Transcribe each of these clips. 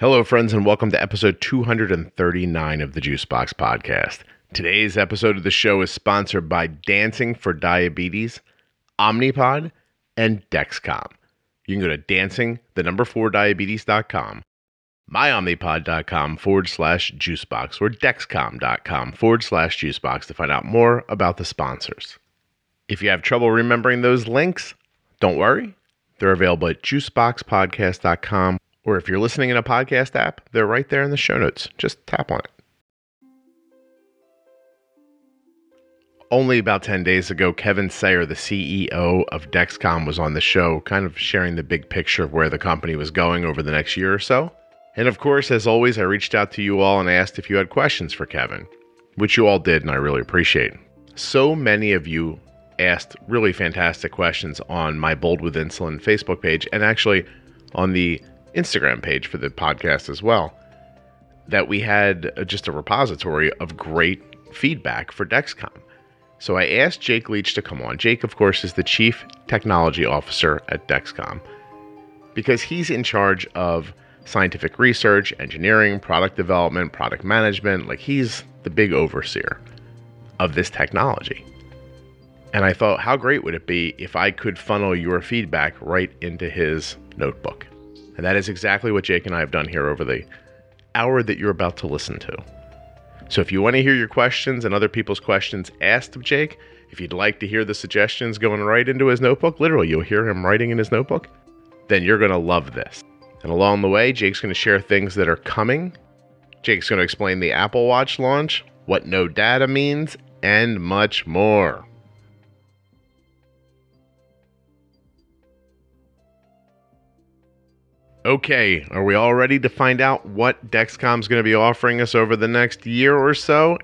Hello, friends, and welcome to episode 239 of the Juicebox Podcast. Today's episode of the show is sponsored by Dancing for Diabetes, Omnipod, and Dexcom. You can go to dancing4diabetes.com, myomnipod.com/juicebox, or dexcom.com/juicebox to find out more about the sponsors. If you have trouble remembering those links, don't worry. They're available at juiceboxpodcast.com. Or if you're listening in a podcast app, they're right there in the show notes. Just tap on it. Only about 10 days ago, Kevin Sayer, the CEO of Dexcom, was on the show, kind of sharing the big picture of where the company was going over the next year or so. And of course, as always, I reached out to you all and asked if you had questions for Kevin, which you all did, and I really appreciate. So many of you asked really fantastic questions on my Bold with Insulin Facebook page, and actually on the Instagram page for the podcast as well, that we had just a repository of great feedback for Dexcom. So I asked Jake Leach to come on. Jake, of course, is the Chief Technology Officer at Dexcom, because he's in charge of scientific research, engineering, product development, product management. Like, he's the big overseer of this technology. And I thought, how great would it be if I could funnel your feedback right into his notebook? And that is exactly what Jake and I have done here over the hour that you're about to listen to. So if you want to hear your questions and other people's questions asked of Jake, if you'd like to hear the suggestions going right into his notebook, literally you'll hear him writing in his notebook, then you're going to love this. And along the way, Jake's going to share things that are coming. Jake's going to explain the Apple Watch launch, what no data means, and much more. Okay, are we all ready to find out what Dexcom's going to be offering us over the next year or so?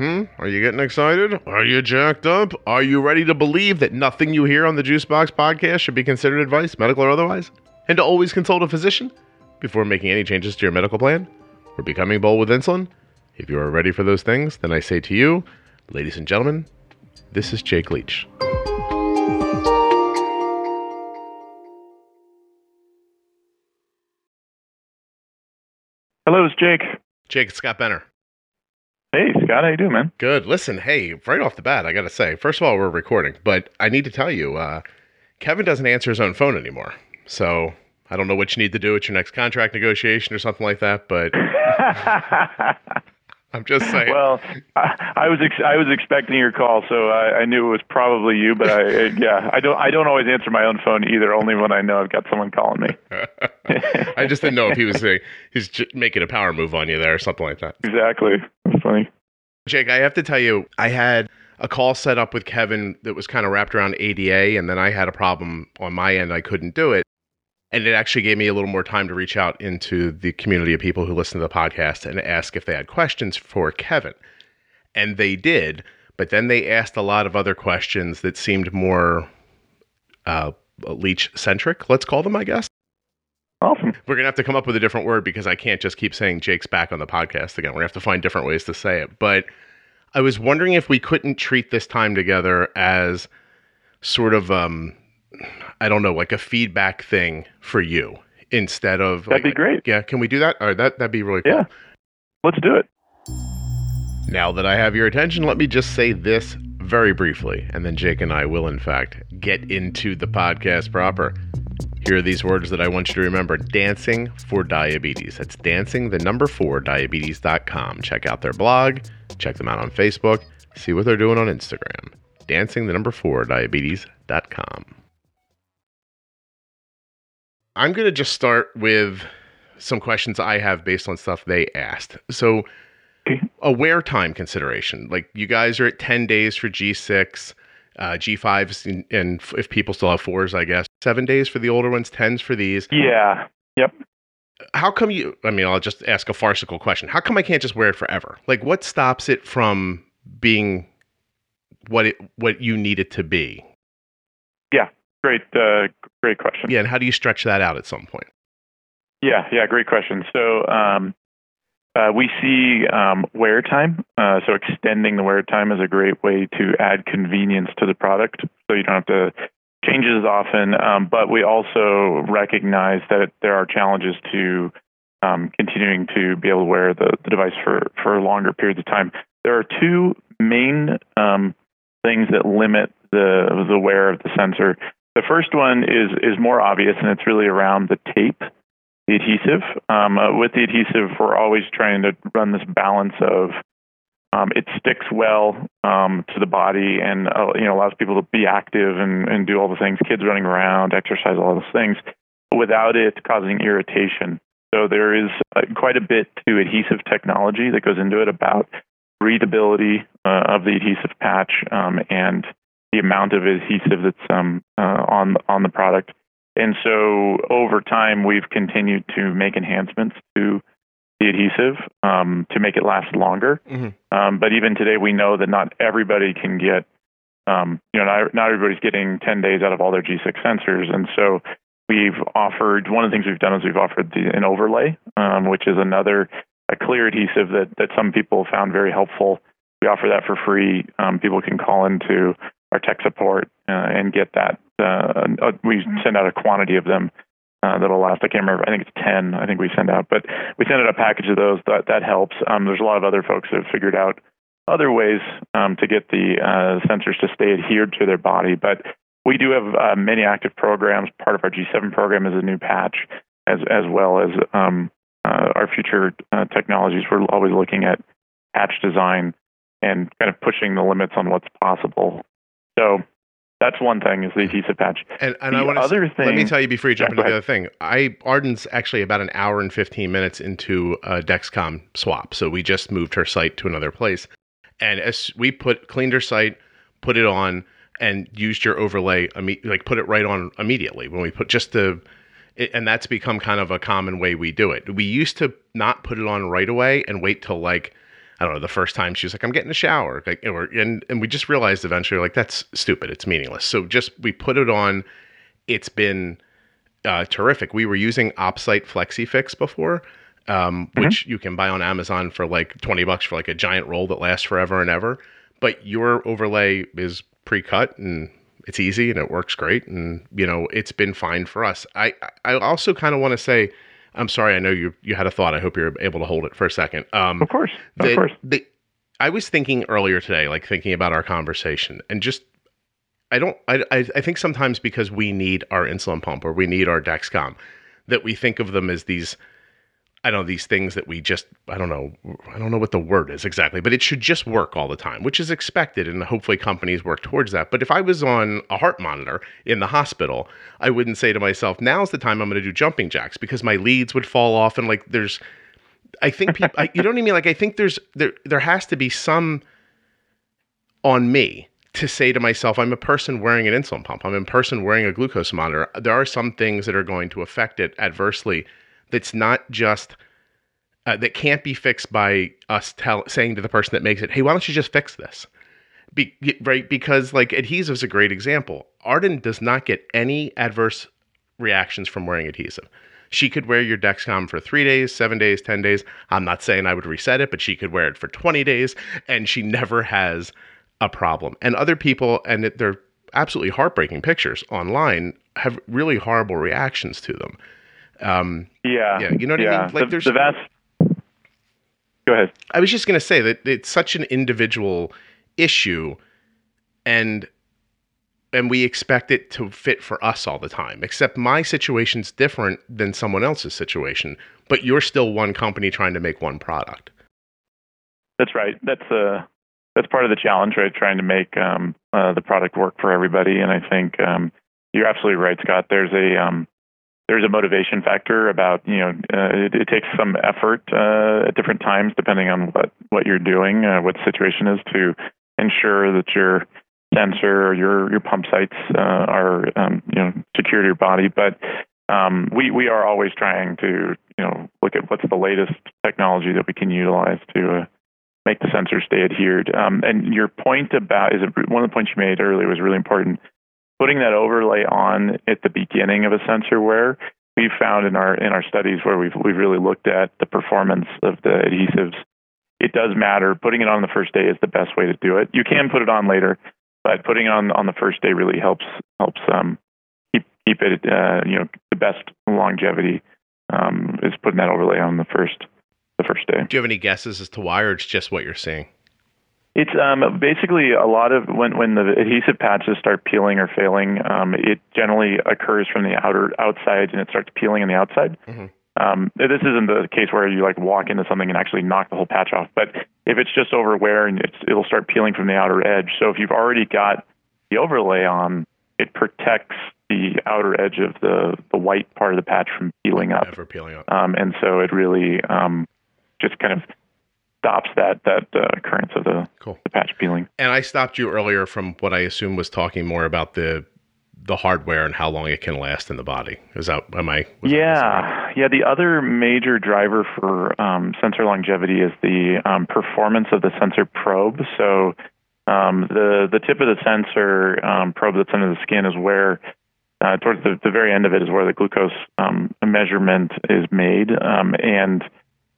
Are you getting excited? Are you jacked up? Are you ready to believe that nothing you hear on the Juicebox Podcast should be considered advice, medical or otherwise? And to always consult a physician before making any changes to your medical plan or becoming bold with insulin? If you are ready for those things, then I say to you, ladies and gentlemen, this is Jake Leach. Hello, it's Jake. Jake, it's Scott Benner. Hey, Scott, how you doing, man? Good. Listen, hey, right off the bat, I got to say, first of all, we're recording, but I need to tell you, Kevin doesn't answer his own phone anymore, so I don't know what you need to do at your next contract negotiation or something like that, but I'm just saying. Well, I was expecting your call, so I knew it was probably you, but I don't always answer my own phone either. Only when I know I've got someone calling me. I just didn't know if he was he's making a power move on you there or something like that. Exactly. That's funny. Jake, I have to tell you, I had a call set up with Kevin that was kind of wrapped around ADA, and then I had a problem on my end. I couldn't do it. And it actually gave me a little more time to reach out into the community of people who listen to the podcast and ask if they had questions for Kevin. And they did, but then they asked a lot of other questions that seemed more Leach-centric, let's call them, I guess. Awesome. We're going to have to come up with a different word because I can't just keep saying Jake's back on the podcast again. We're going to have to find different ways to say it. But I was wondering if we couldn't treat this time together as sort of I don't know, like a feedback thing for you instead of... That'd be great. Yeah, can we do that? Or that'd be really cool. Yeah, let's do it. Now that I have your attention, let me just say this very briefly, and then Jake and I will, in fact, get into the podcast proper. Here are these words that I want you to remember. Dancing for Diabetes. That's dancing4diabetes.com. Check out their blog. Check them out on Facebook. See what they're doing on Instagram. dancing4diabetes.com. I'm going to just start with some questions I have based on stuff they asked. So a wear time consideration, like you guys are at 10 days for G6, G5s, and if people still have 4s, I guess, 7 days for the older ones, 10s for these. Yeah. Yep. How come I'll just ask a farcical question. How come I can't just wear it forever? Like, what stops it from being what you need it to be? Yeah. Great question. Yeah, and how do you stretch that out at some point? Yeah, great question. So we see wear time. So extending the wear time is a great way to add convenience to the product. So you don't have to change it as often. But we also recognize that there are challenges to continuing to be able to wear the device for longer periods of time. There are two main things that limit the wear of the sensor. The first one is more obvious, and it's really around the tape, the adhesive. With the adhesive, we're always trying to run this balance of it sticks well to the body and allows people to be active and do all the things, kids running around, exercise, all those things, without it causing irritation. So there is quite a bit to adhesive technology that goes into it about breathability of the adhesive patch and the amount of adhesive that's on the product. And so over time, we've continued to make enhancements to the adhesive to make it last longer. Mm-hmm. But even today, we know that not everybody can get, not everybody's getting 10 days out of all their G6 sensors. And so we've offered, one of the things we've done is we've offered an overlay, which is a clear adhesive that some people found very helpful. We offer that for free. People can call into our tech support and get that. We send out a quantity of them that'll last. I can't remember. I think it's 10. I think we send out, but we send out a package of those. That helps. There's a lot of other folks that have figured out other ways to get the sensors to stay adhered to their body. But we do have many active programs. Part of our G7 program is a new patch, as well as our future technologies. We're always looking at patch design and kind of pushing the limits on what's possible. So that's one thing, is the adhesive patch. And the other thing, let me tell you before you jump into the other thing. Arden's actually about an hour and 15 minutes into a Dexcom swap. So we just moved her site to another place. And as we cleaned her site, put it on, and used your overlay, put it right on immediately when we put just the... And that's become kind of a common way we do it. We used to not put it on right away and wait till the first time she was like, I'm getting a shower. And we just realized eventually, that's stupid. It's meaningless. So we put it on. It's been terrific. We were using Opsite FlexiFix before, which you can buy on Amazon for $20 for a giant roll that lasts forever and ever. But your overlay is pre-cut and it's easy and it works great. And, it's been fine for us. I also kind of want to say, I'm sorry, I know you had a thought. I hope you're able to hold it for a second. Of course. I was thinking earlier today, thinking about our conversation, and just, I think sometimes because we need our insulin pump or we need our Dexcom, that we think of them as these things that we just, I don't know what the word is exactly, but it should just work all the time, which is expected. And hopefully companies work towards that. But if I was on a heart monitor in the hospital, I wouldn't say to myself, now's the time I'm going to do jumping jacks, because my leads would fall off. And I think people, you know what I mean? I think there has to be some on me to say to myself, I'm a person wearing an insulin pump. I'm a person wearing a glucose monitor. There are some things that are going to affect it adversely. That's not just, that can't be fixed by us saying to the person that makes it, hey, why don't you just fix this? Right? Because adhesive's a great example. Arden does not get any adverse reactions from wearing adhesive. She could wear your Dexcom for 3 days, 7 days, 10 days. I'm not saying I would reset it, but she could wear it for 20 days and she never has a problem. And other people, and they're absolutely heartbreaking pictures online, have really horrible reactions to them. I mean? There's the vast. Go ahead. I was just going to say that it's such an individual issue, and we expect it to fit for us all the time. Except my situation's different than someone else's situation, but you're still one company trying to make one product. That's right. That's part of the challenge, right? Trying to make the product work for everybody. And I think you're absolutely right, Scott. There's a motivation factor about, it takes some effort at different times, depending on what you're doing, what the situation is, to ensure that your sensor or your pump sites are, secure to your body. But we are always trying to, look at what's the latest technology that we can utilize to make the sensor stay adhered. And your point one of the points you made earlier was really important. Putting that overlay on at the beginning of a sensor wear, we've found in our studies where we've really looked at the performance of the adhesives. It does matter. Putting it on the first day is the best way to do it. You can put it on later, but putting it on the first day really helps keep it the best longevity is putting that overlay on the first day. Do you have any guesses as to why, or it's just what you're seeing? It's basically a lot of when the adhesive patches start peeling or failing, it generally occurs from the outside, and it starts peeling on the outside. Mm-hmm. This isn't the case where you like walk into something and actually knock the whole patch off, but if it's just over wear, and it'll start peeling from the outer edge. So if you've already got the overlay on, it protects the outer edge of the white part of the patch from peeling up. Never peeling up. And so it really just kind of stops that occurrence of the patch peeling. And I stopped you earlier from what I assume was talking more about the hardware and how long it can last in the body. Is that, am I? Yeah. The other major driver for sensor longevity is the performance of the sensor probe. So the tip of the sensor probe that's under the skin is where, towards the very end of it is where the glucose measurement is made. And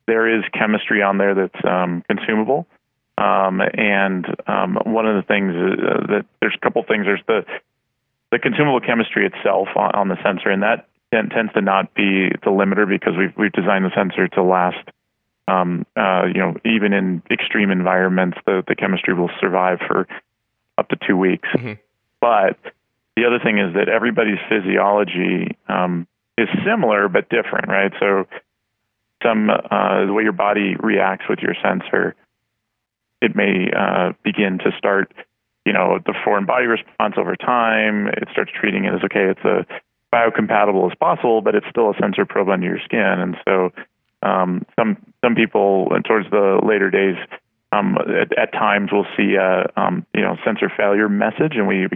there is chemistry on there that's consumable. And one of the things that there's a couple things. There's the consumable chemistry itself on the sensor, and that tends to not be the limiter because we've designed the sensor to last. Even in extreme environments, the chemistry will survive for up to 2 weeks. Mm-hmm. But the other thing is that everybody's physiology is similar but different, right? So the way your body reacts with your sensor, it may begin to start, the foreign body response over time. It starts treating it as, okay, it's a biocompatible as possible, but it's still a sensor probe under your skin. And so some people towards the later days, at times we'll see a sensor failure message, and we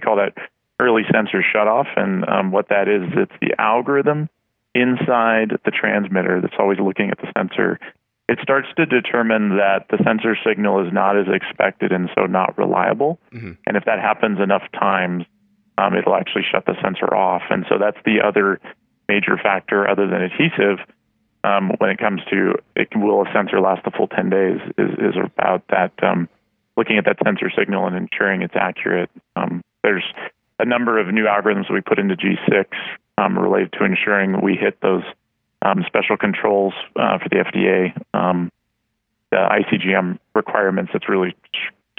call that early sensor shutoff. And what that is, it's the algorithm inside the transmitter that's always looking at the sensor. It starts to determine that the sensor signal is not as expected and so not reliable. Mm-hmm. And if that happens enough times, it'll actually shut the sensor off. And so that's the other major factor other than adhesive. When it comes to will a sensor last the full 10 days is about that, looking at that sensor signal and ensuring it's accurate. There's a number of new algorithms we put into G6 related to ensuring we hit those special controls for the FDA, the ICGM requirements. That's really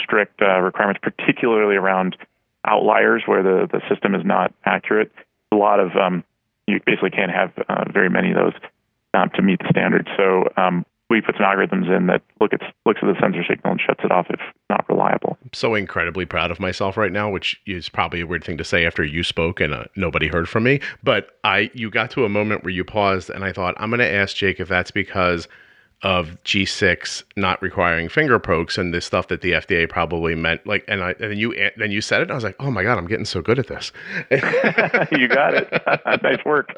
strict requirements, particularly around outliers where the system is not accurate. A lot of you basically can't have very many of those to meet the standards. So we put some algorithms in that looks at the sensor signal and shuts it off if not reliable. I'm so incredibly proud of myself right now, which is probably a weird thing to say after you spoke and nobody heard from me. But you got to a moment where you paused and I thought, I'm going to ask Jake if that's because of G6 not requiring finger pokes and this stuff that the FDA probably meant, like, and then you said it, and I was like, oh my God, I'm getting so good at this. You got it. Nice work.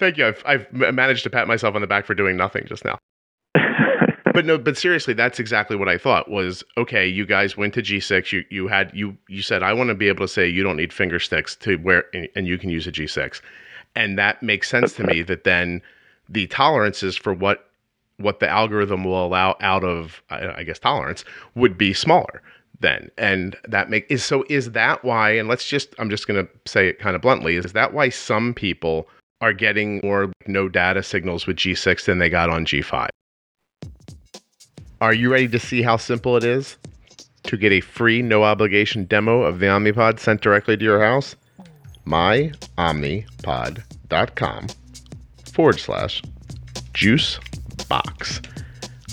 Thank you. I've managed to pat myself on the back for doing nothing just now. But seriously, that's exactly what I thought was, okay, you guys went to G6, you said, I want to be able to say you don't need finger sticks to wear, and you can use a G6. And that makes sense to me that then the tolerances for what the algorithm will allow out of, I guess, tolerance would be smaller then. And that is that why, and I'm just going to say it kind of bluntly, is that why some people are getting more no data signals with G6 than they got on G5? Are you ready to see how simple it is to get a free, no obligation demo of the Omnipod sent directly to your house? myomnipod.com/juicebox.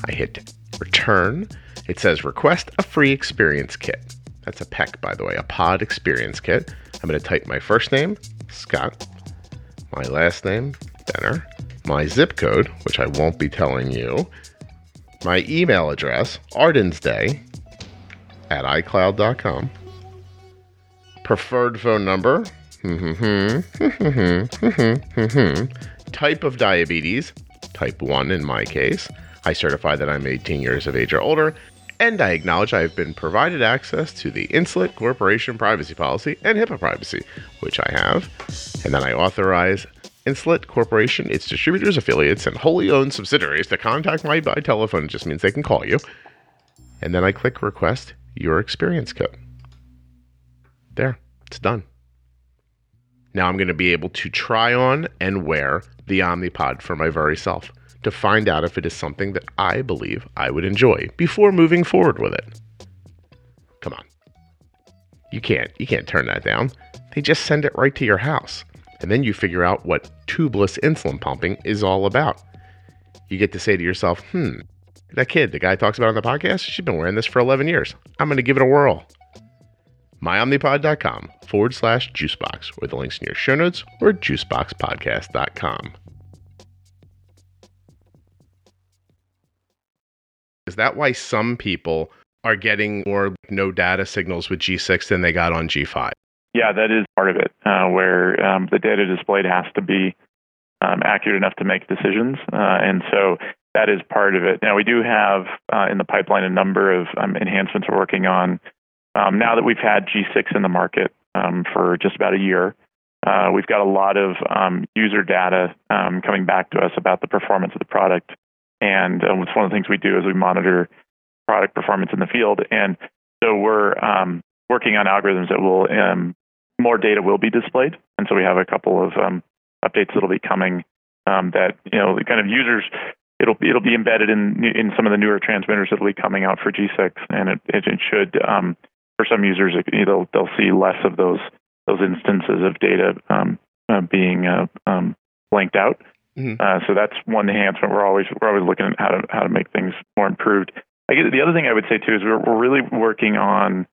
I hit return. It says request a free experience kit. That's a PEC, by the way, a pod experience kit. I'm going to type my first name, Scott, my last name, Benner, my zip code, which I won't be telling you, my email address, ardensday@icloud.com, preferred phone number, type of diabetes, type 1 in my case. I certify that I'm 18 years of age or older, and I acknowledge I have been provided access to the Insulet Corporation privacy policy and HIPAA privacy, which I have. And then I authorize Insulet Corporation, its distributors, affiliates, and wholly owned subsidiaries to contact me by telephone. It just means they can call you. And then I click request your experience kit. There, it's done. Now I'm going to be able to try on and wear the Omnipod for my very self to find out if it is something that I believe I would enjoy before moving forward with it. Come on. You can't turn that down. They just send it right to your house. And then you figure out what tubeless insulin pumping is all about. You get to say to yourself, that kid, the guy talks about on the podcast, she's been wearing this for 11 years. I'm going to give it a whirl. myomnipod.com/juicebox, or the links in your show notes, or juiceboxpodcast.com. Is that why some people are getting more no data signals with G6 than they got on G5? Yeah, that is part of it, where the data displayed has to be accurate enough to make decisions. And so that is part of it. Now, we do have in the pipeline a number of enhancements we're working on. Now that we've had G6 in the market for just about a year, we've got a lot of user data coming back to us about the performance of the product. And it's one of the things we do is we monitor product performance in the field. And so we're working on algorithms that will more data will be displayed. And so we have a couple of updates that will be coming that, you know, kind of users, it'll be embedded in some of the newer transmitters that will be coming out for G6. And it should, for some users, they'll see less of those instances of data being blanked out. Mm-hmm. So that's one enhancement. We're always looking at how to make things more improved. I guess the other thing I would say, too, is we're really working on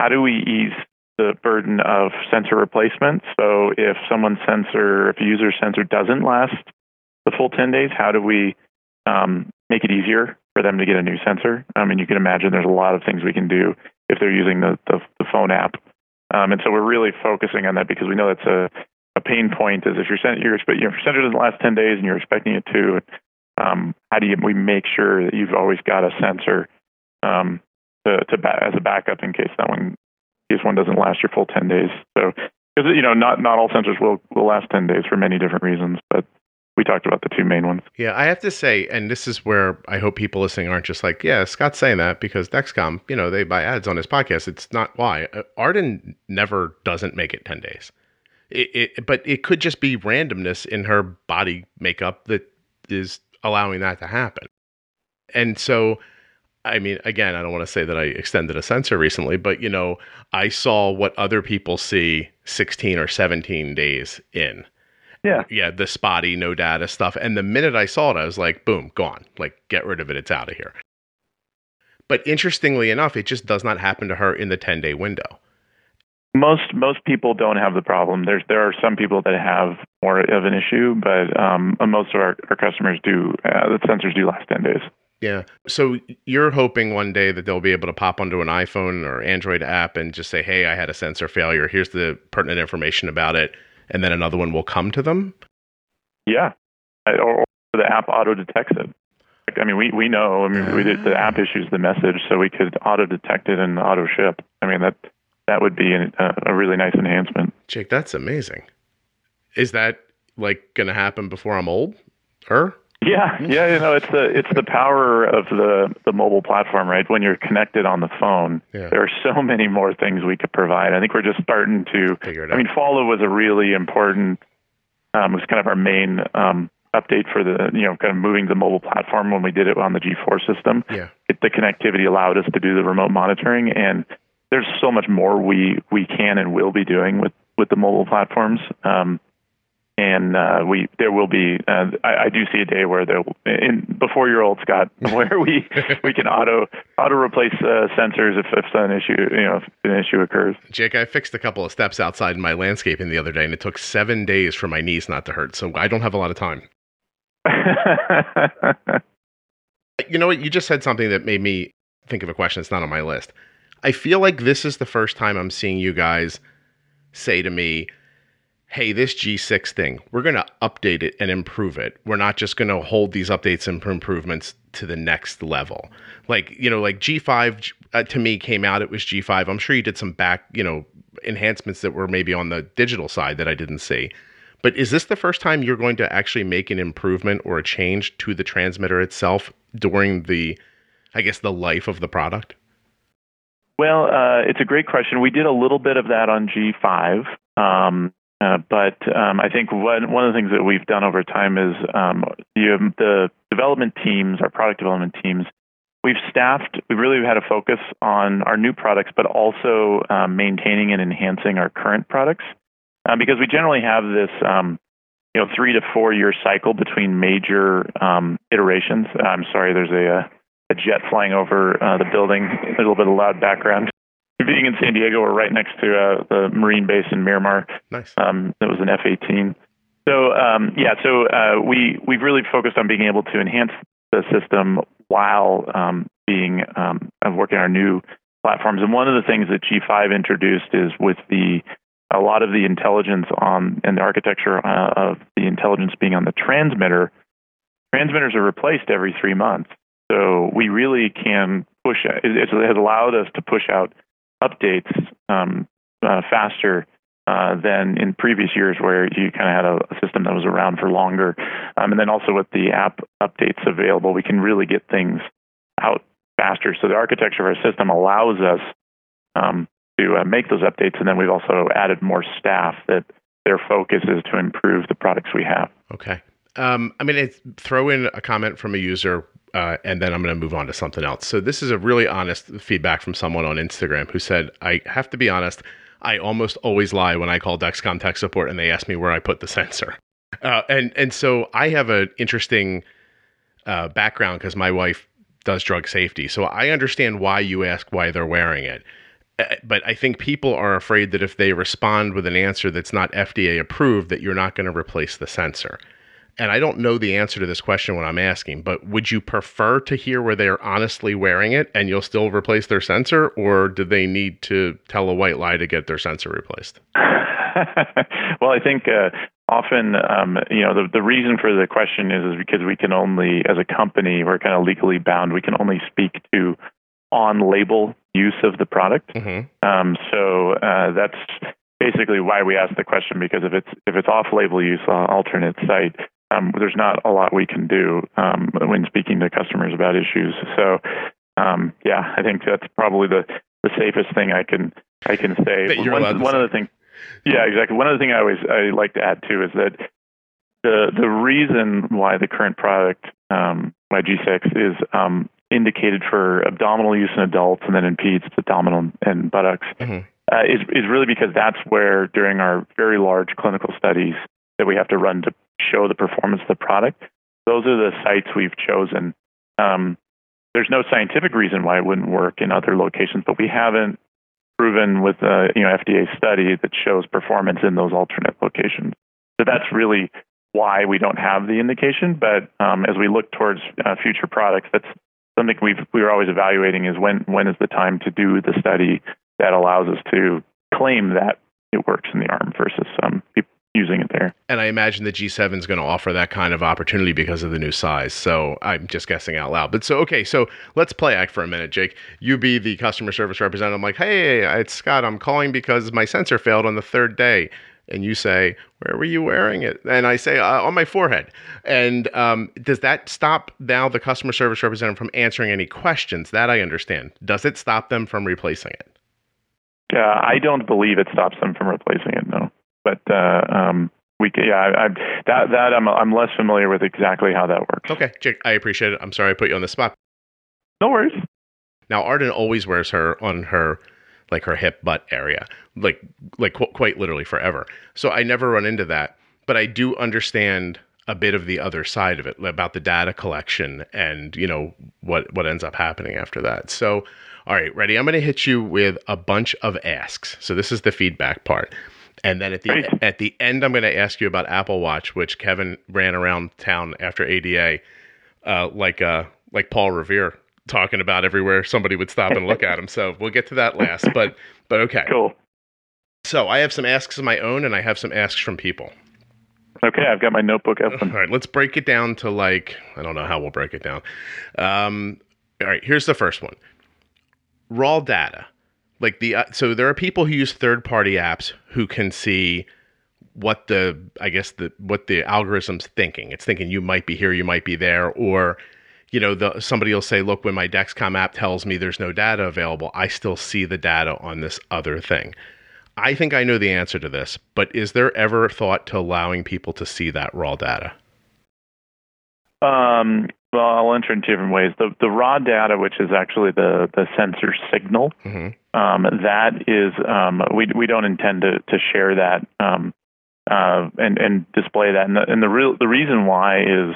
how do we ease the burden of sensor replacement. So if a user's sensor doesn't last the full 10 days, how do we make it easier for them to get a new sensor? I mean, you can imagine there's a lot of things we can do if they're using the phone app. And so we're really focusing on that because we know that's a pain point is if your sensor doesn't last 10 days and you're expecting it to, how do we make sure that you've always got a sensor as a backup in case one doesn't last your full 10 days. So, because not all sensors will last 10 days for many different reasons, but we talked about the two main ones. Yeah, I have to say, and this is where I hope people listening aren't just like, yeah, Scott's saying that because Dexcom, they buy ads on his podcast. It's not why. Arden never doesn't make it 10 days. But it could just be randomness in her body makeup that is allowing that to happen. And so, I mean, again, I don't want to say that I extended a sensor recently, but, I saw what other people see 16 or 17 days in. Yeah. Yeah, the spotty, no data stuff. And the minute I saw it, I was like, boom, gone. Like, get rid of it. It's out of here. But interestingly enough, it just does not happen to her in the 10-day window. Most people don't have the problem. There are some people that have more of an issue, but most of our customers do. The sensors do last 10 days. Yeah. So you're hoping one day that they'll be able to pop onto an iPhone or Android app and just say, hey, I had a sensor failure. Here's the pertinent information about it. And then another one will come to them? Yeah. Or the app auto-detects it. I mean, we know. I mean, the app issues the message, so we could auto-detect it and auto-ship. I mean, that would be a really nice enhancement. Jake, that's amazing. Is that going to happen before I'm old? Her? Yeah. It's the power of the mobile platform, right? When you're connected on the phone, There are so many more things we could provide. I think we're just starting to figure it out. I mean, Follow was a really important. It was kind of our main update for the kind of moving the mobile platform when we did it on the G4 system. Yeah, the connectivity allowed us to do the remote monitoring and. There's so much more we can and will be doing with the mobile platforms, there will be. I do see a day where before you're old, Scott, where we can auto replace sensors if an issue occurs. Jake, I fixed a couple of steps outside in my landscaping the other day, and it took 7 days for my knees not to hurt. So I don't have a lot of time. You know what? You just said something that made me think of a question that's not on my list. I feel like this is the first time I'm seeing you guys say to me, hey, this G6 thing, we're going to update it and improve it. We're not just going to hold these updates and improvements to the next level. Like G5 to me came out, it was G5. I'm sure you did some enhancements that were maybe on the digital side that I didn't see. But is this the first time you're going to actually make an improvement or a change to the transmitter itself during the life of the product? Well, it's a great question. We did a little bit of that on G5, But I think one of the things that we've done over time is the development teams, our product development teams, we really had a focus on our new products, but also maintaining and enhancing our current products because we generally have this 3 to 4 year cycle between major iterations. I'm sorry, there's a jet flying over the building. There's a little bit of loud background. Being in San Diego, we're right next to the Marine base in Miramar. Nice. That was an F-18. So we've really focused on being able to enhance the system while working on our new platforms. And one of the things that G5 introduced is with a lot of the intelligence and the architecture of the intelligence being on the transmitter. Transmitters are replaced every 3 months. So we really can push. It has allowed us to push out updates faster than in previous years, where you kind of had a system that was around for longer. And then also with the app updates available, we can really get things out faster. So the architecture of our system allows us to make those updates. And then we've also added more staff that their focus is to improve the products we have. Okay. Throw in a comment from a user, and then I'm going to move on to something else. So this is a really honest feedback from someone on Instagram who said, I have to be honest, I almost always lie when I call Dexcom tech support and they ask me where I put the sensor. And so I have an interesting background because my wife does drug safety. So I understand why you ask why they're wearing it. But I think people are afraid that if they respond with an answer that's not FDA approved, that you're not going to replace the sensor. And I don't know the answer to this question when I'm asking, but would you prefer to hear where they're honestly wearing it and you'll still replace their sensor, or do they need to tell a white lie to get their sensor replaced? Well, I think often, the reason for the question is because we can only, as a company, we're kind of legally bound. We can only speak to on-label use of the product. Mm-hmm. So that's basically why we ask the question, because if it's off-label use on alternate site, there's not a lot we can do when speaking to customers about issues. So, I think that's probably the safest thing I can say. That you're allowed to say. One of the things, yeah, exactly. One of the things I like to add too is that the reason why the current product, by G6, is indicated for abdominal use in adults and then in peds, abdominal and buttocks, mm-hmm. Is really because that's where, during our very large clinical studies that we have to run to show the performance of the product, those are the sites we've chosen. There's no scientific reason why it wouldn't work in other locations, but we haven't proven with a FDA study that shows performance in those alternate locations. So that's really why we don't have the indication. But as we look towards future products, that's something we were always evaluating, is when is the time to do the study that allows us to claim that it works in the arm versus people using it there. And I imagine the G7 is going to offer that kind of opportunity because of the new size. So I'm just guessing out loud. But so let's play act for a minute, Jake. You be the customer service representative. I'm like, hey, it's Scott. I'm calling because my sensor failed on the third day. And you say, where were you wearing it? And I say, on my forehead. And does that stop now the customer service representative from answering any questions? That I understand. Does it stop them from replacing it? I don't believe it stops them from replacing it, no. But I'm less familiar with exactly how that works. Okay, Jake, I appreciate it. I'm sorry I put you on the spot. No worries. Now, Arden always wears her on her, like, her hip butt area, like quite literally forever. So I never run into that, but I do understand a bit of the other side of it about the data collection and what ends up happening after that. So. All right, ready? I'm going to hit you with a bunch of asks. So this is the feedback part. And then at the end, I'm going to ask you about Apple Watch, which Kevin ran around town after ADA, like Paul Revere, talking about everywhere somebody would stop and look at him. So we'll get to that last, but okay. Cool. So I have some asks of my own, and I have some asks from people. Okay, I've got my notebook up. All right, let's break it down to, like, I don't know how we'll break it down. All right, here's the first one. Raw data, like so there are people who use third-party apps who can see what the algorithm's thinking. It's thinking you might be here, you might be there, or somebody will say, look, when my Dexcom app tells me there's no data available, I still see the data on this other thing. I think I know the answer to this, but is there ever thought to allowing people to see that raw data? Well, I'll enter in two different ways. The raw data, which is actually the sensor signal, that is, we don't intend to share that and display that. And the reason why is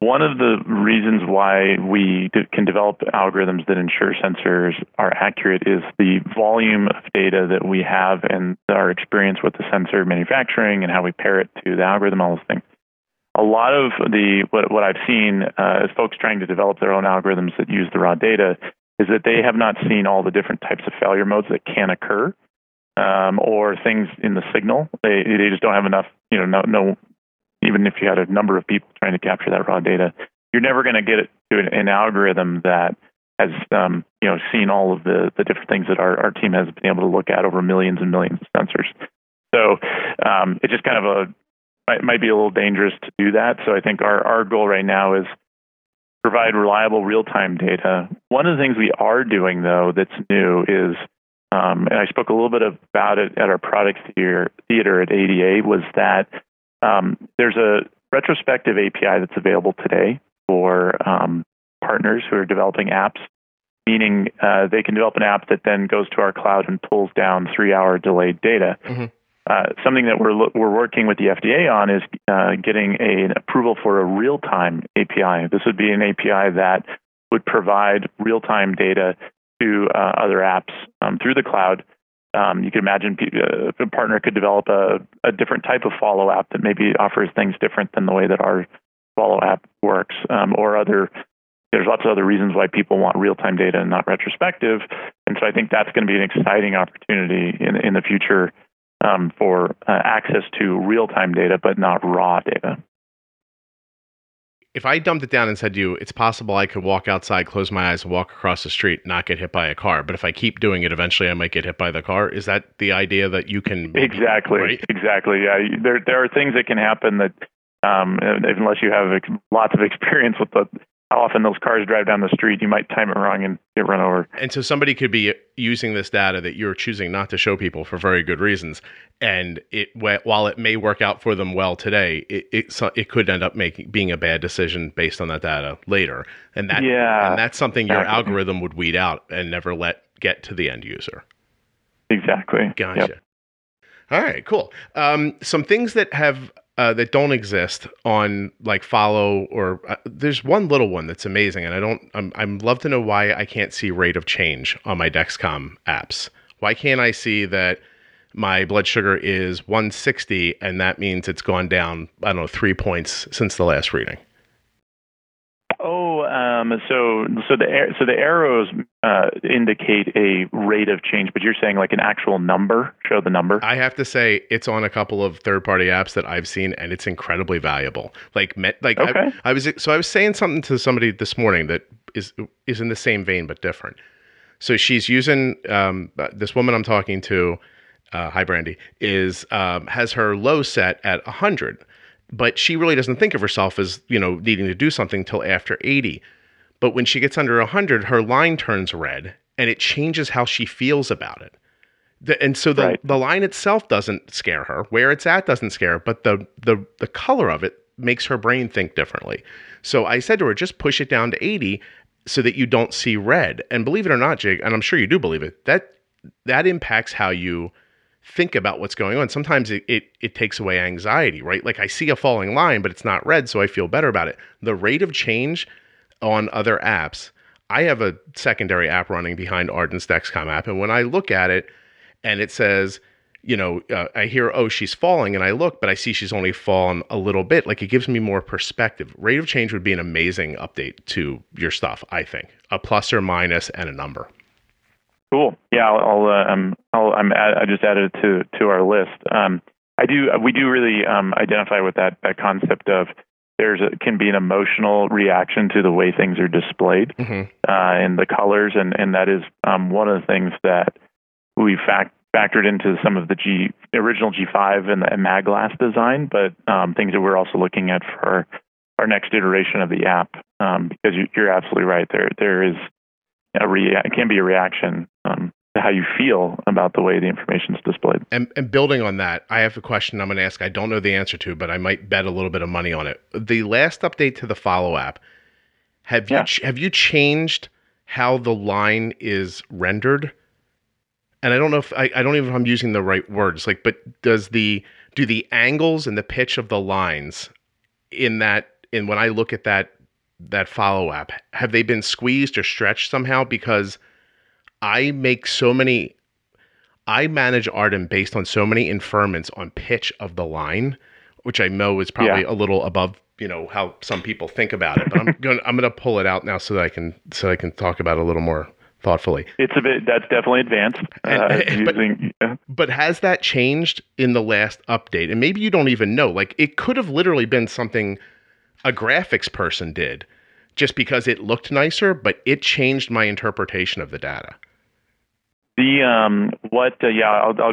one of the reasons why we can develop algorithms that ensure sensors are accurate is the volume of data that we have and our experience with the sensor manufacturing and how we pair it to the algorithm, all those things. A lot of what I've seen is folks trying to develop their own algorithms that use the raw data is that they have not seen all the different types of failure modes that can occur or things in the signal. They just don't have enough, even if you had a number of people trying to capture that raw data, you're never going to get it to an algorithm that has seen all of the different things that our team has been able to look at over millions and millions of sensors. So it's just kind of it might be a little dangerous to do that. So I think our goal right now is provide reliable real-time data. One of the things we are doing, though, that's new is, and I spoke a little bit about it at our product theater at ADA, was that there's a retrospective API that's available today for partners who are developing apps, meaning they can develop an app that then goes to our cloud and pulls down 3-hour delayed data. Mm-hmm. Something that we're working with the FDA on is getting an approval for a real-time API. This would be an API that would provide real-time data to other apps through the cloud. You can imagine a partner could develop a different type of Follow app that maybe offers things different than the way that our Follow app works, or other. There's lots of other reasons why people want real-time data and not retrospective. And so I think that's going to be an exciting opportunity in the future. For access to real-time data, but not raw data. If I dumped it down and said to you, it's possible I could walk outside, close my eyes, and walk across the street, not get hit by a car. But if I keep doing it, eventually I might get hit by the car. Is that the idea that you can... Exactly, right? Exactly. Yeah. There are things that can happen that, unless you have lots of experience with how often those cars drive down the street, you might time it wrong and get run over. And so somebody could be using this data that you're choosing not to show people for very good reasons. And while it may work out for them well today, it could end up being a bad decision based on that data later. And that's something your algorithm would weed out and never let get to the end user. Exactly. Gotcha. Yep. All right, cool. Some things that have... that don't exist on like Follow or there's one little one that's amazing. And I'd love to know why I can't see rate of change on my Dexcom apps. Why can't I see that my blood sugar is 160 and that means it's gone down, 3 points since the last reading? So the arrows indicate a rate of change, but you're saying like an actual number, show the number? I have to say it's on a couple of third-party apps that I've seen, and it's incredibly valuable. Okay. I was saying something to somebody this morning that is in the same vein but different. So she's using this woman I'm talking to, hi Brandy, has her low set at 100. But she really doesn't think of herself as, needing to do something till after 80. But when she gets under 100, her line turns red and it changes how she feels about it. The line itself doesn't scare her. Where it's at doesn't scare her, but the color of it makes her brain think differently. So I said to her, just push it down to 80 so that you don't see red. And believe it or not, Jake, and I'm sure you do believe it, that impacts how you think about what's going on. Sometimes it takes away anxiety, right? Like I see a falling line, but it's not red, so I feel better about it. The rate of change on other apps, I have a secondary app running behind Arden's Dexcom app. And when I look at it and it says, I hear, oh, she's falling. And I look, but I see she's only fallen a little bit. Like it gives me more perspective. Rate of change would be an amazing update to your stuff, I think. A plus or minus and a number. Cool. Yeah, I just added it to our list. We do really identify with that concept of there can be an emotional reaction to the way things are displayed, and the colors, and that is one of the things that we factored into some of the original G5 and the mag glass design, but things that we're also looking at for our next iteration of the app, because you're absolutely right. There is. It can be a reaction how you feel about the way the information is displayed. And building on that, I have a question I'm going to ask. I don't know the answer to, but I might bet a little bit of money on it. The last update to the Follow app, have you changed how the line is rendered? And I don't know if I don't even know if I'm using the right words. Like, but do the angles and the pitch of the lines in when I look at that Follow app, have they been squeezed or stretched somehow? Because I manage Arden based on so many inferments on pitch of the line, which I know is probably a little above, how some people think about it, but I'm going to pull it out now so that I can talk about it a little more thoughtfully. It's a bit, that's definitely advanced. But has that changed in the last update? And maybe you don't even know, like it could have literally been something a graphics person did just because it looked nicer, but it changed my interpretation of the data. I'll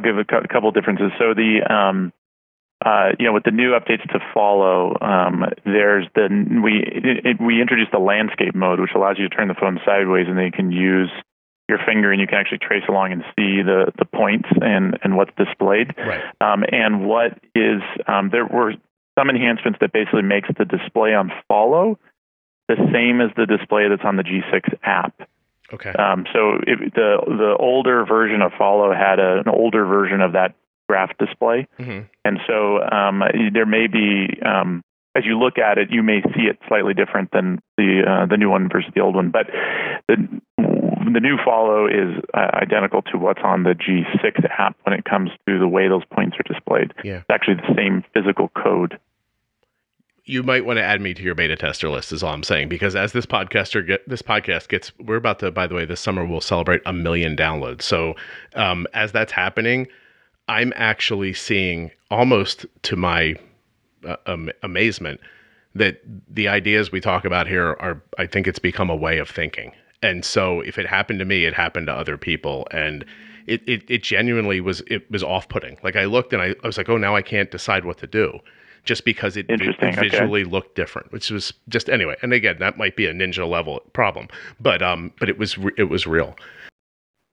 give a couple differences. So with the new updates to Follow, we introduced the landscape mode, which allows you to turn the phone sideways, and they can use your finger, and you can actually trace along and see the points and what's displayed. Right. And what is there were some enhancements that basically makes the display on Follow the same as the display that's on the G6 app. Okay. So the older version of Follow had an older version of that graph display. Mm-hmm. And so there may be, as you look at it, you may see it slightly different than the new one versus the old one. But the new Follow is identical to what's on the G6 app when it comes to the way those points are displayed. Yeah. It's actually the same physical code. You might want to add me to your beta tester list is all I'm saying, because as this podcast gets, we're about to, by the way, this summer we'll celebrate 1 million downloads. So as that's happening, I'm actually seeing almost to my amazement that the ideas we talk about here are, I think it's become a way of thinking. And so if it happened to me, it happened to other people. And it genuinely was off-putting. Like I looked and I was like, oh, now I can't decide what to do. Just because it visually looked different, which was just anyway. And again, that might be a ninja level problem, but it was real.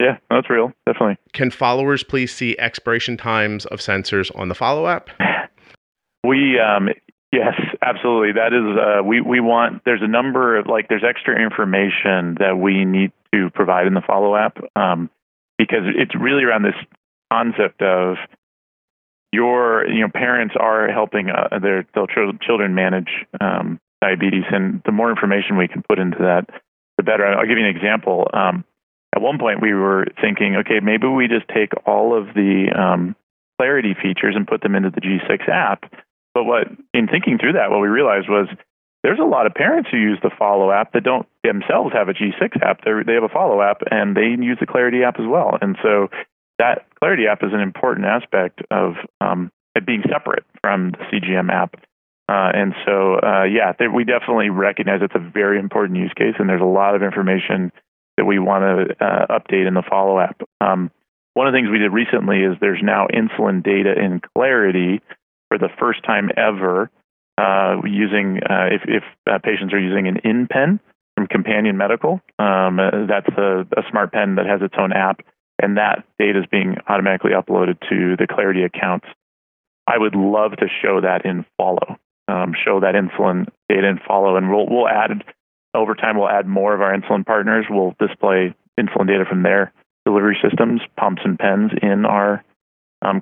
Yeah, that's real, definitely. Can followers please see expiration times of sensors on the Follow app? Yes, absolutely. That is we want. There's a number of there's extra information that we need to provide in the Follow app because it's really around this concept of. Your parents are helping their children manage diabetes, and the more information we can put into that, the better. I'll give you an example. At one point, we were thinking, okay, maybe we just take all of the Clarity features and put them into the G6 app. But in thinking through that, what we realized was there's a lot of parents who use the Follow app that don't themselves have a G6 app. They have a Follow app, and they use the Clarity app as well. And so that Clarity app is an important aspect of it being separate from the CGM app. We definitely recognize it's a very important use case, and there's a lot of information that we want to update in the Follow app. One of the things we did recently is there's now insulin data in Clarity for the first time ever using patients are using an Impen from Companion Medical. That's a smart pen that has its own app. And that data is being automatically uploaded to the Clarity accounts. I would love to show that in Follow, show that insulin data in Follow. And we'll add, over time, we'll add more of our insulin partners. We'll display insulin data from their delivery systems, pumps and pens in our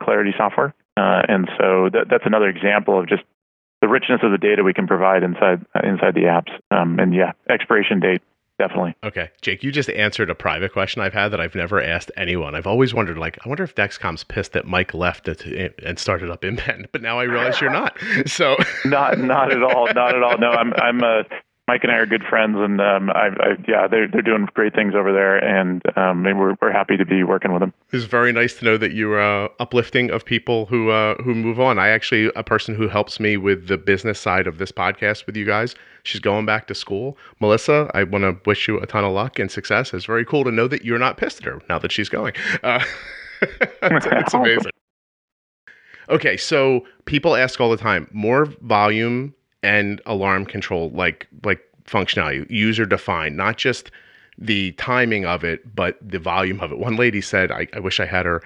Clarity software. And so that's another example of just the richness of the data we can provide inside the apps. Expiration date. Definitely. Okay. Jake, you just answered a private question I've had that I've never asked anyone. I've always wondered, I wonder if Dexcom's pissed that Mike left and started up Impen, but now I realize you're not. So not at all. Not at all. No, I'm Mike and I are good friends, and they're doing great things over there, and we're happy to be working with them. It's very nice to know that you're uplifting of people who move on. I actually a person who helps me with the business side of this podcast with you guys. She's going back to school, Melissa. I want to wish you a ton of luck and success. It's very cool to know that you're not pissed at her now that she's going. It's amazing. Okay, so people ask all the time more volume. And alarm control, like functionality, user defined, not just the timing of it, but the volume of it. One lady said, I wish I had her.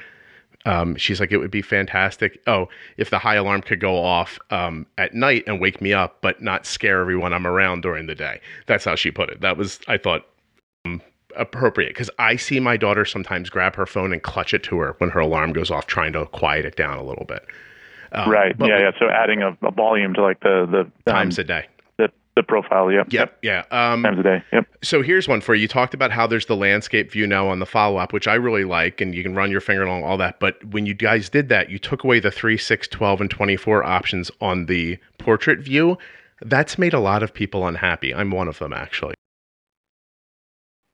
She's like, it would be fantastic. Oh, if the high alarm could go off at night and wake me up, but not scare everyone I'm around during the day. That's how she put it. That was, I thought, appropriate, because I see my daughter sometimes grab her phone and clutch it to her when her alarm goes off, trying to quiet it down a little bit. Right. Yeah. So adding a volume to like the times a day. The profile, yep. Yeah. Times a day, yep. So here's one for you. You talked about how there's the landscape view now on the follow-up, which I really like, and you can run your finger along all that. But when you guys did that, you took away the 3, 6, 12, and 24 options on the portrait view. That's made a lot of people unhappy. I'm one of them, actually.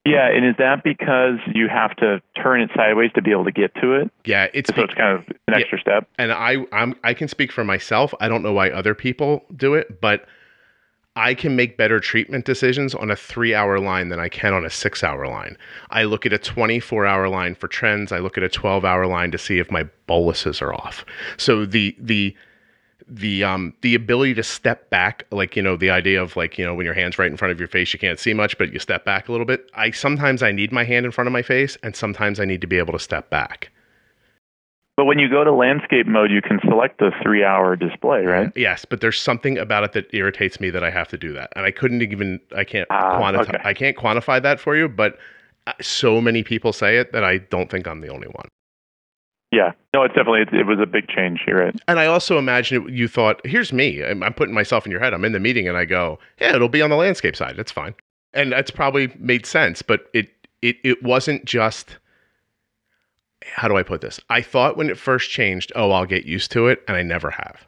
Yeah, and is that because you have to turn it sideways to be able to get to it? Yeah, it's kind of an extra step. And I can speak for myself. I don't know why other people do it, but I can make better treatment decisions on a 3-hour line than I can on a 6-hour line. I look at a 24-hour line for trends. I look at a 12-hour line to see if my boluses are off. So the ability to step back, like, you know, the idea of like, you know, when your hand's right in front of your face, you can't see much, but you step back a little bit. Sometimes I need my hand in front of my face, and sometimes I need to be able to step back. But when you go to landscape mode, you can select the 3-hour display, right? Yes, but there's something about it that irritates me that I have to do that. And I can't quantify that for you, but so many people say it that I don't think I'm the only one. Yeah. No, it's definitely, it was a big change here. Right? And I also imagine you thought, here's me. I'm putting myself in your head. I'm in the meeting and I go, yeah, it'll be on the landscape side. That's fine. And that's probably made sense, but it wasn't just... How do I put this? I thought when it first changed, oh, I'll get used to it, and I never have.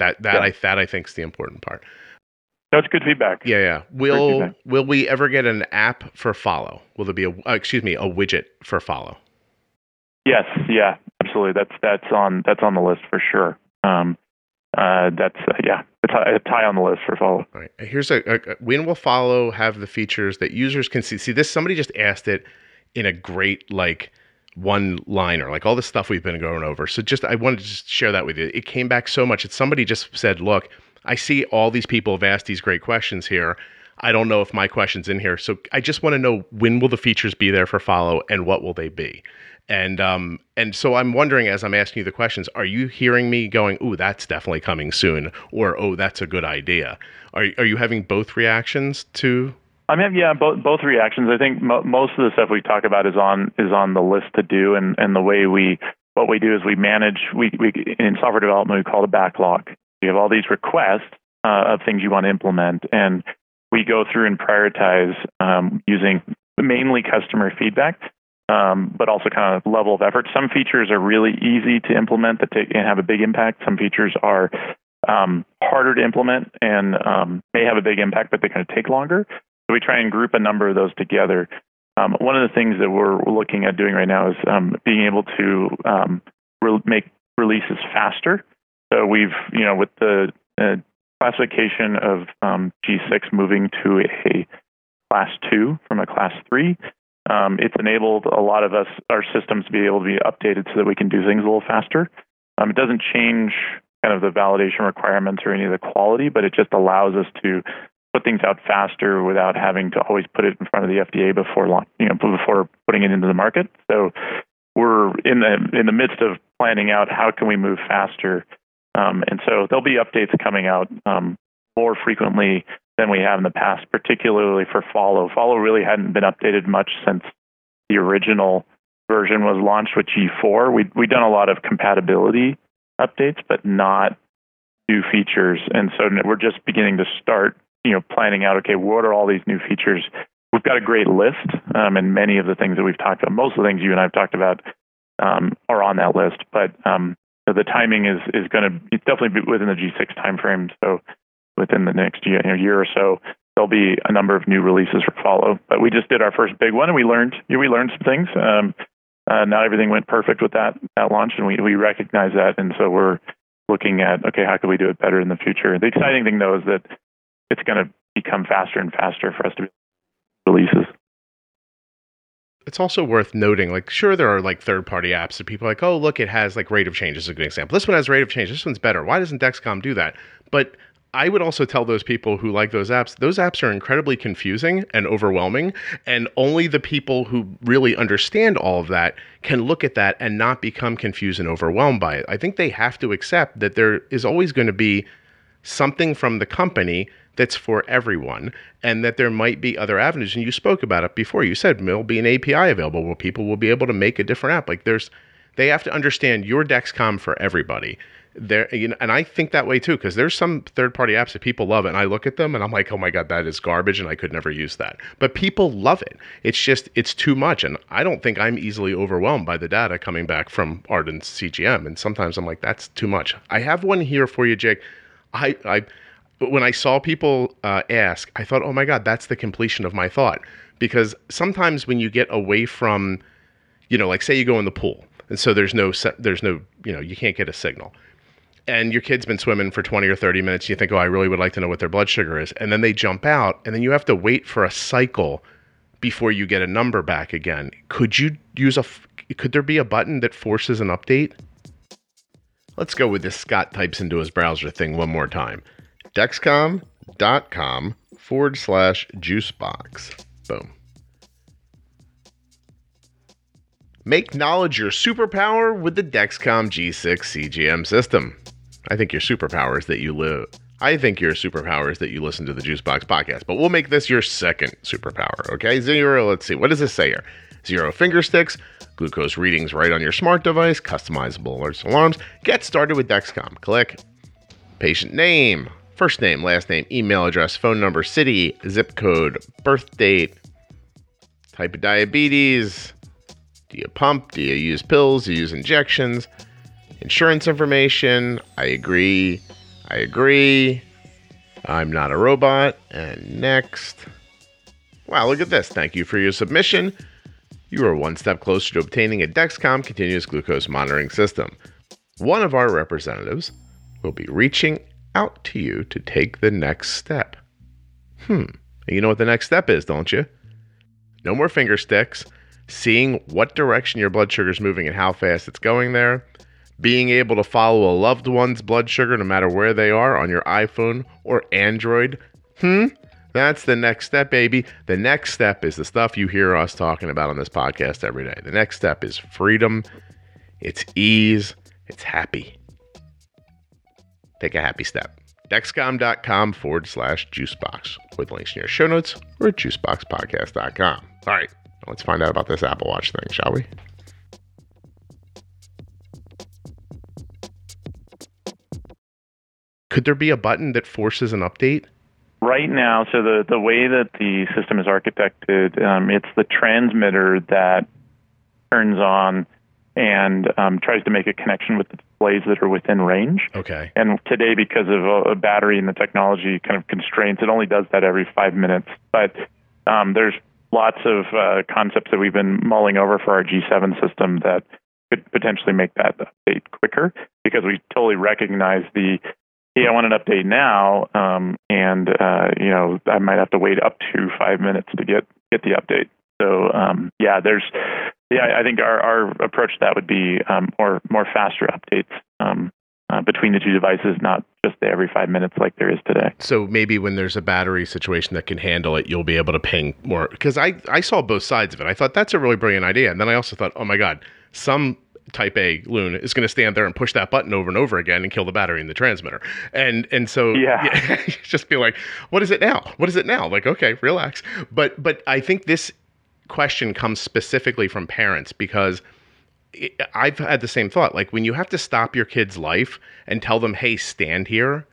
I think is the important part. That's good feedback. Yeah. Will we ever get an app for Follow? Will there be a widget for Follow? Yes. Yeah. Absolutely. That's on the list for sure. It's high on the list for Follow. All right. Here's when will Follow have the features that users can see? See this? Somebody just asked it in a great one liner, like all the stuff we've been going over. So I wanted to just share that with you. It came back so much. It's somebody just said, look, I see all these people have asked these great questions here. I don't know if my question's in here. So I just want to know, when will the features be there for Follow and what will they be? And so I'm wondering, as I'm asking you the questions, are you hearing me going, ooh, that's definitely coming soon, or, oh, that's a good idea? Are you having both reactions to... I mean, yeah, both reactions. I think most of the stuff we talk about is on the list to do, and the way what we do is we manage. We in software development we call it a backlog. You have all these requests of things you want to implement, and we go through and prioritize using mainly customer feedback, but also kind of level of effort. Some features are really easy to implement that and have a big impact. Some features are harder to implement and may have a big impact, but they kind of take longer. So we try and group a number of those together. One of the things that we're looking at doing right now is being able to make releases faster. So we've, you know, with the classification of G6 moving to a class 2 from a class 3, it's enabled a lot of our systems to be able to be updated so that we can do things a little faster. It doesn't change kind of the validation requirements or any of the quality, but it just allows us to put things out faster without having to always put it in front of the FDA before putting it into the market. So we're in the midst of planning out how can we move faster, and so there'll be updates coming out more frequently than we have in the past, particularly for Follow. Follow really hadn't been updated much since the original version was launched with G4. We've done a lot of compatibility updates, but not new features, and so we're just beginning to start, you know, planning out, okay, what are all these new features? We've got a great list, and many of the things that we've talked about, most of the things you and I have talked about are on that list, but so the timing is going to, it's definitely within the G6 timeframe, so within the next year or so, there'll be a number of new releases for Follow, but we just did our first big one, and we learned some things. Not everything went perfect with that launch, and we recognize that, and so we're looking at, okay, how can we do it better in the future? The exciting thing, though, is that it's going to become faster and faster for us to release releases. It's also worth noting, like, sure, there are like third-party apps that people are like, oh, look, it has like rate of change is a good example. This one has rate of change. This one's better. Why doesn't Dexcom do that? But I would also tell those people who like those apps are incredibly confusing and overwhelming, and only the people who really understand all of that can look at that and not become confused and overwhelmed by it. I think they have to accept that there is always going to be something from the company that's for everyone, and that there might be other avenues. And you spoke about it before. You said there'll be an API available where people will be able to make a different app. Like they have to understand your Dexcom for everybody. And I think that way too, because there's some third-party apps that people love, and I look at them and I'm like, oh my God, that is garbage, and I could never use that. But people love it. It's just, it's too much. And I don't think I'm easily overwhelmed by the data coming back from Arden's CGM. And sometimes I'm like, that's too much. I have one here for you, Jake. When I saw people ask, I thought, oh my God, that's the completion of my thought. Because sometimes when you get away from, like say you go in the pool, and so there's no, you can't get a signal. And your kid's been swimming for 20 or 30 minutes. You think, oh, I really would like to know what their blood sugar is. And then they jump out, and then you have to wait for a cycle before you get a number back again. Could there be a button that forces an update? Let's go with this Scott types into his browser thing one more time. Dexcom.com/juicebox. Boom. Make knowledge your superpower with the Dexcom G6 CGM system. I think your superpower is that you live. I think your superpower is that you listen to the Juicebox podcast, but we'll make this your second superpower, okay? Zero, let's see, what does this say here? 0 finger sticks, glucose readings right on your smart device, customizable alerts and alarms. Get started with Dexcom. Click. Patient name, first name, last name, email address, phone number, city, zip code, birth date, type of diabetes. Do you pump? Do you use pills? Do you use injections? Insurance information. I agree. I'm not a robot. And next. Wow, look at this. Thank you for your submission. You are one step closer to obtaining a Dexcom continuous glucose monitoring system. One of our representatives will be reaching out to you to take the next step. You know what the next step is, don't you? No more finger sticks. Seeing what direction your blood sugar is moving and how fast it's going there, being able to follow a loved one's blood sugar no matter where they are on your iPhone or Android. That's the next step, baby. The next step is the stuff you hear us talking about on this podcast every day. The next step is freedom. It's ease. It's happy. Take a happy step. Dexcom.com/juicebox with links in your show notes or at juiceboxpodcast.com. All right. Let's find out about this Apple Watch thing, shall we? Could there be a button that forces an update? Right now, so the way that the system is architected, it's the transmitter that turns on and tries to make a connection with the displays that are within range. Okay. And today, because of a battery and the technology kind of constraints, it only does that every 5 minutes. But there's lots of concepts that we've been mulling over for our G7 system that could potentially make that update quicker, because we totally recognize I want an update now, and I might have to wait up to 5 minutes to get the update. So, I think our approach to that would be more faster updates between the two devices, not just every 5 minutes like there is today. So maybe when there's a battery situation that can handle it, you'll be able to ping more. Because I saw both sides of it. I thought that's a really brilliant idea. And then I also thought, oh my God, some type A loon is going to stand there and push that button over and over again and kill the battery in the transmitter. And so just be like, what is it now? What is it now? Like, okay, relax. But I think this question comes specifically from parents, because I've had the same thought. Like, when you have to stop your kid's life and tell them, hey, stand here,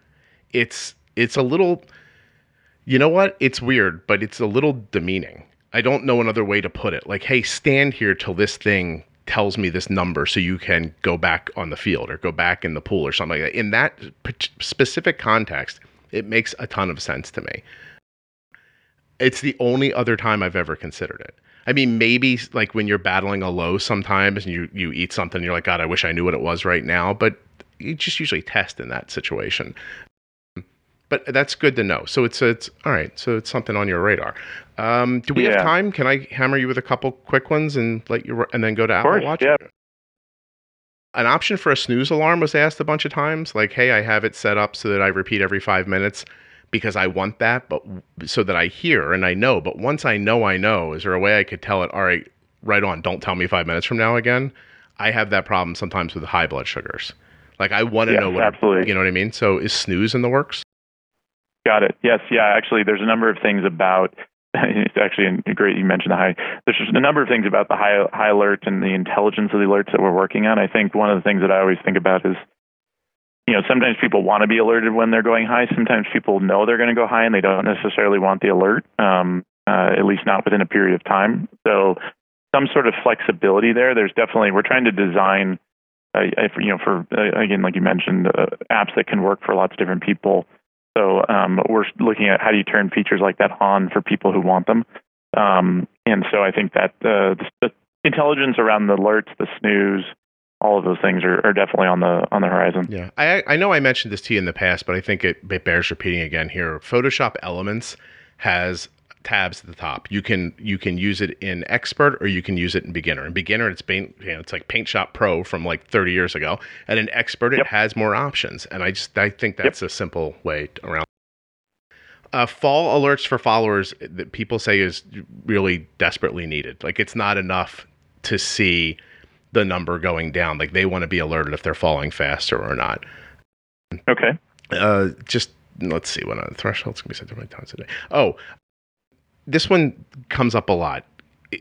it's a little, you know what? It's weird, but it's a little demeaning. I don't know another way to put it. Like, hey, stand here till this thing tells me this number so you can go back on the field or go back in the pool or something like that. In that specific context, it makes a ton of sense to me. It's the only other time I've ever considered it. I mean, maybe like when you're battling a low sometimes and you eat something and you're like, God, I wish I knew what it was right now. But you just usually test in that situation. But that's good to know. So it's all right. So it's something on your radar. Do we have time? Can I hammer you with a couple quick ones and let you and then go to Apple Watch? Yeah. An option for a snooze alarm was asked a bunch of times, like, hey, I have it set up so that I repeat every 5 minutes because I want that, but so that I hear and I know. But once I know, is there a way I could tell it, all right, right on, don't tell me 5 minutes from now again? I have that problem sometimes with high blood sugars. Like, I want to know what, absolutely. You know what I mean? So is snooze in the works? Got it. Yes. Yeah. Actually, there's a number of things about, it's actually great you mentioned the high, there's just a number of things about the high alert and the intelligence of the alerts that we're working on. I think one of the things that I always think about is, you know, sometimes people want to be alerted when they're going high. Sometimes people know they're going to go high and they don't necessarily want the alert, at least not within a period of time. So some sort of flexibility there. There's definitely, we're trying to design, again, like you mentioned, apps that can work for lots of different people. So we're looking at how do you turn features like that on for people who want them. And so I think that the intelligence around the alerts, the snooze, all of those things are definitely on the horizon. Yeah, I know I mentioned this to you in the past, but I think it bears repeating again here. Photoshop Elements has tabs at the top. You can use it in expert or you can use it in beginner. In beginner, it's like Paint Shop Pro from like 30 years ago, and in expert it has more options. And I think that's a simple way around. Fall alerts for followers that people say is really desperately needed. Like, it's not enough to see the number going down. Like, they want to be alerted if they're falling faster or not. Okay. Just let's see what on thresholds can be set to many times a day. Oh. This one comes up a lot.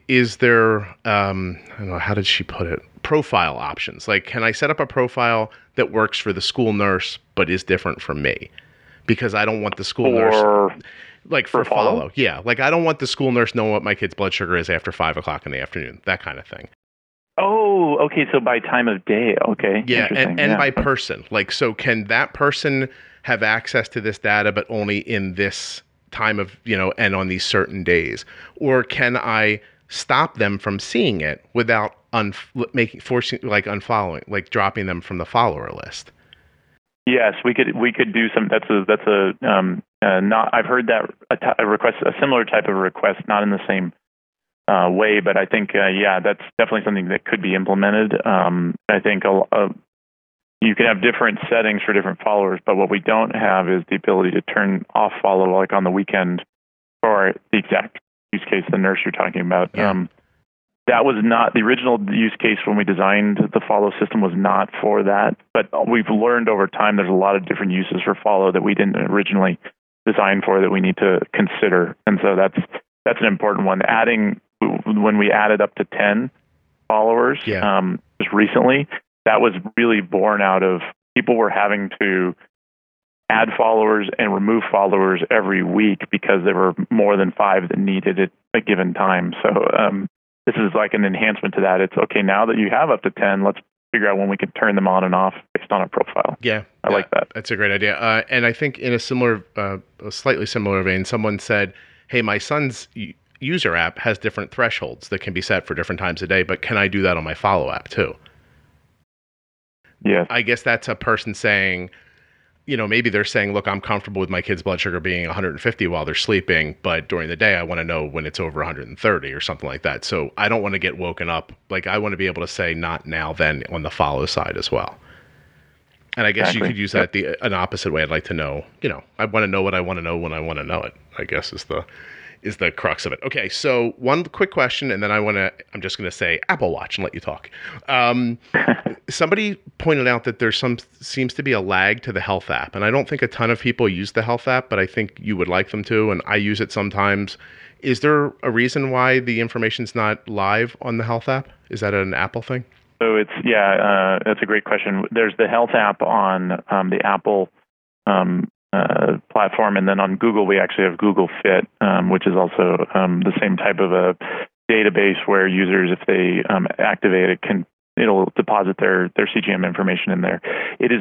Is there, I don't know, how did she put it? Profile options. Like, can I set up a profile that works for the school nurse, but is different from me? Because I don't want the school nurse. Like for follow? Yeah. Like, I don't want the school nurse knowing what my kid's blood sugar is after 5 o'clock in the afternoon, that kind of thing. Oh, okay. So by time of day. Okay. Yeah. And by person. Like, so can that person have access to this data, but only in this time of, you know, and on these certain days? Or can I stop them from seeing it without unfollowing, like dropping them from the follower list? Yes, we could do some, that's a not, I've heard that a request, a similar type of request, not in the same way, but I think, that's definitely something that could be implemented. I think you can have different settings for different followers, but what we don't have is the ability to turn off follow, like on the weekend, for the exact use case, the nurse you're talking about. Yeah. That was not the original use case when we designed the follow system, was not for that, but we've learned over time there's a lot of different uses for follow that we didn't originally design for that we need to consider. And so that's an important one. When we added up to 10 followers just recently, that was really born out of people were having to add followers and remove followers every week because there were more than 5 that needed it at a given time. So this is like an enhancement to that. It's okay, now that you have up to 10, let's figure out when we can turn them on and off based on a profile. Yeah. I like that. That's a great idea. And I think in a slightly similar vein, someone said, hey, my son's user app has different thresholds that can be set for different times a day, but can I do that on my follow app too? Yeah, I guess that's a person saying, you know, maybe they're saying, look, I'm comfortable with my kid's blood sugar being 150 while they're sleeping, but during the day, I want to know when it's over 130 or something like that. So I don't want to get woken up. Like, I want to be able to say not now, then on the follow side as well. And I guess exactly. You could use that an opposite way. I'd like to know, you know, I want to know what I want to know when I want to know it, I guess is the crux of it. Okay. So one quick question, and then I'm just going to say Apple Watch and let you talk. Somebody pointed out that there's seems to be a lag to the health app. And I don't think a ton of people use the health app, but I think you would like them to. And I use it sometimes. Is there a reason why the information's not live on the health app? Is that an Apple thing? So that's a great question. There's the health app on the Apple platform, and then on Google we actually have Google Fit, which is also the same type of a database where users, if they activate it, it'll deposit their CGM information in there. It is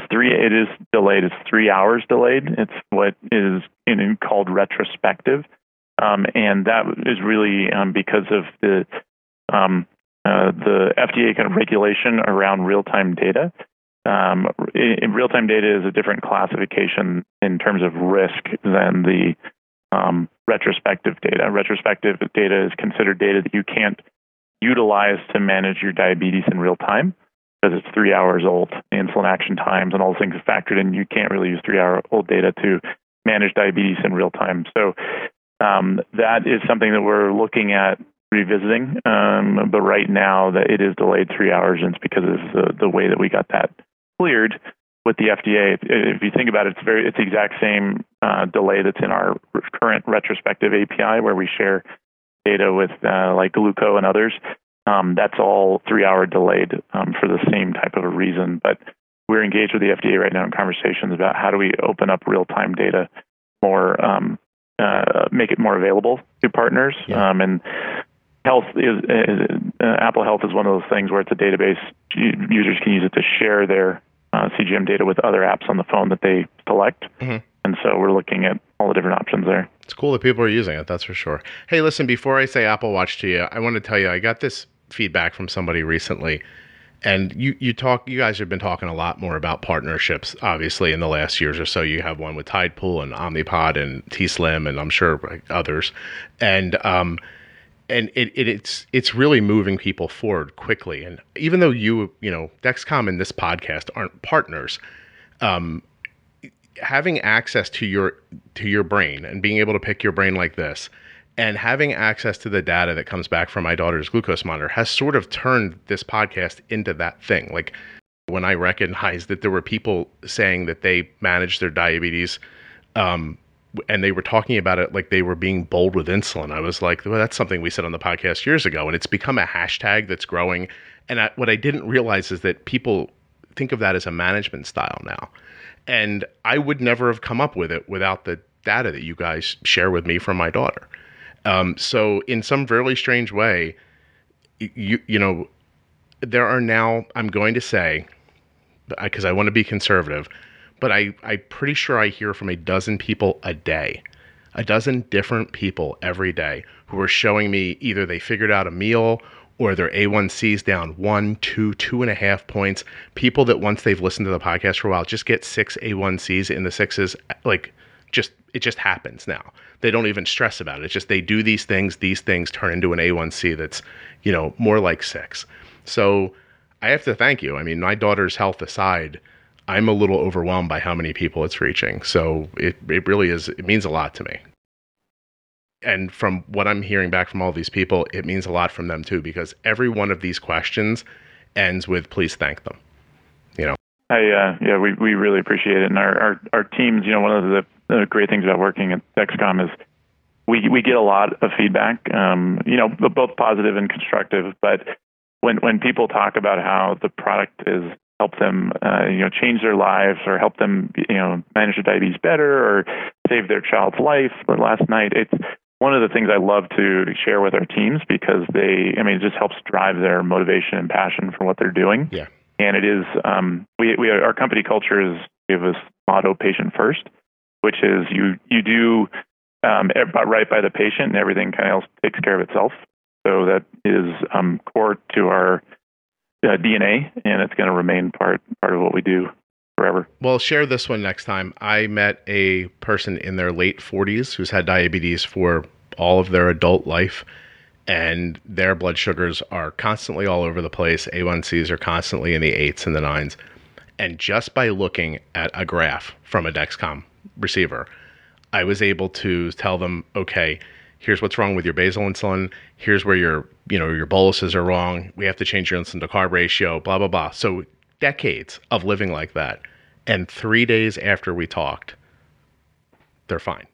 delayed. It's 3 hours delayed. It's what is called retrospective, and that is really because of the FDA kind of regulation around real time data. Real-time data is a different classification in terms of risk than the retrospective data. Retrospective data is considered data that you can't utilize to manage your diabetes in real time. because it's 3 hours old, insulin action times and all the things factored in. You can't really use 3 hour old data to manage diabetes in real time. So that is something that we're looking at revisiting. But right now that it is delayed 3 hours, and it's because of the way that we got that cleared with the FDA. If you think about it, it's the exact same delay that's in our current retrospective API where we share data with like Gluco and others. That's all 3 hour delayed for the same type of a reason. But we're engaged with the FDA right now in conversations about how do we open up real time data more, make it more available to partners. Yeah. And health is Apple Health is one of those things where it's a database. Users can use it to share their CGM data with other apps on the phone that they select. Mm-hmm. And so we're looking at all the different options there. It's cool that people are using it. That's for sure. Hey, listen, before I say Apple Watch to you, I want to tell you, I got this feedback from somebody recently, and you guys have been talking a lot more about partnerships, obviously, in the last years or so. You have one with Tidepool and Omnipod and T-Slim, and I'm sure others. And it's really moving people forward quickly. And even though you know, Dexcom and this podcast aren't partners, having access to your brain and being able to pick your brain like this, and having access to the data that comes back from my daughter's glucose monitor has sort of turned this podcast into that thing. Like when I recognized that there were people saying that they managed their diabetes, and they were talking about it like they were being bold with insulin, I was like, well, that's something we said on the podcast years ago, and it's become a hashtag that's growing. And what I didn't realize is that people think of that as a management style now. And I would never have come up with it without the data that you guys share with me from my daughter. So in some really strange way, you know, there are now, I'm going to say, because I want to be conservative, but I'm pretty sure I hear from 12 people a day, 12 different people every day who are showing me either they figured out a meal or their A1C's down 1, 2, 2.5 points. People that once they've listened to the podcast for a while just get 6 A1C's in the 6s. Like it just happens now. They don't even stress about it. It's just they do these things. These things turn into an A1C that's, you know, more like 6. So I have to thank you. I mean, my daughter's health aside, I'm a little overwhelmed by how many people it's reaching. So it really is, it means a lot to me. And from what I'm hearing back from all these people, it means a lot from them too, because every one of these questions ends with, please thank them. You know, we really appreciate it. And our teams, you know, one of the great things about working at Dexcom is we get a lot of feedback, you know, both positive and constructive. But when people talk about how the product is, help them, you know, change their lives, or help them, you know, manage their diabetes better, or save their child's life. But last night, it's one of the things I love to share with our teams, because it just helps drive their motivation and passion for what they're doing. Yeah. And it is, our company culture is, we have this motto, patient first, which is you do right by the patient, and everything kind of else takes care of itself. So that is core to our DNA, and it's going to remain part of what we do forever. Well, share this one next time. I met a person in their late 40s who's had diabetes for all of their adult life, and their blood sugars are constantly all over the place. A1Cs are constantly in the 8s and the 9s. And just by looking at a graph from a Dexcom receiver, I was able to tell them, okay, here's what's wrong with your basal insulin. Here's where your boluses are wrong. We have to change your insulin to carb ratio, blah, blah, blah. So decades of living like that. And 3 days after we talked, they're fine.